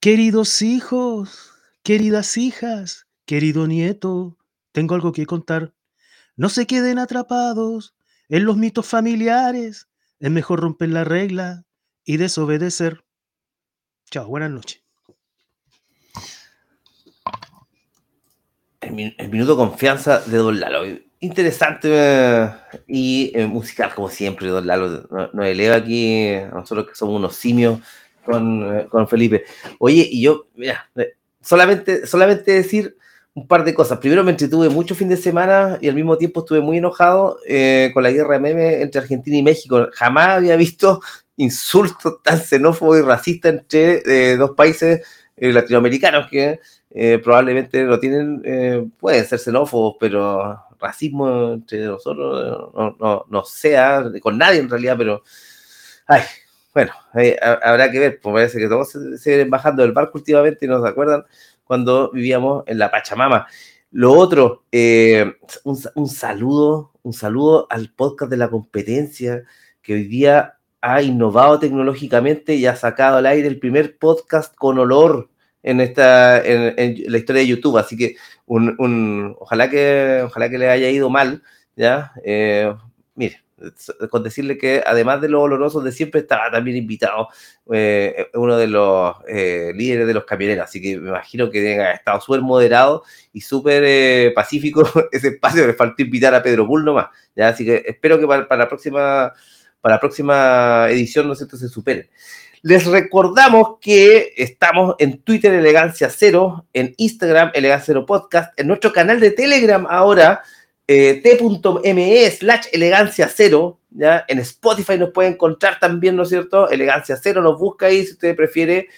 Queridos hijos, queridas hijas, querido nieto, tengo algo que contar. No se queden atrapados en los mitos familiares. Es mejor romper la regla y desobedecer. Chao, buenas noches. El minuto de confianza de Don Lalo. Interesante y musical, como siempre. Don Lalo nos eleva aquí, nosotros que somos unos simios con Felipe. Oye, y yo, mira, solamente decir un par de cosas. Primero, me entretuve mucho fin de semana y al mismo tiempo estuve muy enojado con la guerra de memes entre Argentina y México. Jamás había visto insultos tan xenófobos y racistas entre dos países latinoamericanos que probablemente no tienen, pueden ser xenófobos, pero racismo entre nosotros no sea con nadie en realidad, pero ay, bueno, habrá que ver, pues parece que todos se vienen bajando del barco últimamente y no se acuerdan cuando vivíamos en la Pachamama. Lo otro, un saludo al podcast de La Competencia, que hoy día ha innovado tecnológicamente y ha sacado al aire el primer podcast con olor en la historia de YouTube. Así que ojalá que le haya ido mal, ¿ya? Mire, con decirle que además de los olorosos de siempre, estaba también invitado uno de los líderes de los camioneros, así que me imagino que ha estado súper moderado y súper pacífico ese espacio. Le faltó invitar a Pedro Bull nomás, ¿ya? Así que espero que para la próxima edición, ¿no es cierto?, se supere. Les recordamos que estamos en Twitter Elegancia Cero, en Instagram Elegancia Cero Podcast, en nuestro canal de Telegram ahora, t.me/elegancia cero, ¿ya? En Spotify nos puede encontrar también, ¿no es cierto? Elegancia Cero, nos busca ahí si usted prefiere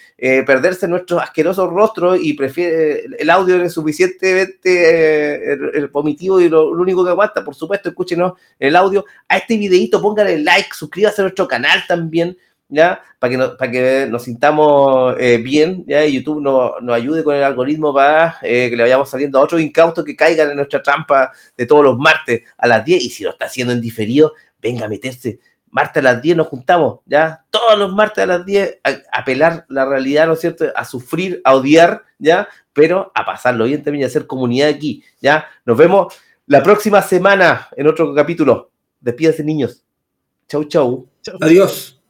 perderse nuestros asquerosos rostros y prefiere, el audio es suficientemente vomitivo y lo único que aguanta, por supuesto, escúchenos el audio. A este videito póngale like, suscríbase a nuestro canal también, ¿ya? Para que nos sintamos bien, ¿ya? Y YouTube nos ayude con el algoritmo para que le vayamos saliendo a otros incautos que caigan en nuestra trampa de todos los martes a las 10. Y si lo está haciendo en diferido, venga a meterse. Martes a las 10 nos juntamos, ¿ya? Todos los martes a las 10 a pelar la realidad, ¿no es cierto? A sufrir, a odiar, ¿ya? Pero a pasarlo bien también y a hacer comunidad aquí, ¿ya? Nos vemos la próxima semana en otro capítulo. Despídense, niños. Chau, chau. Adiós.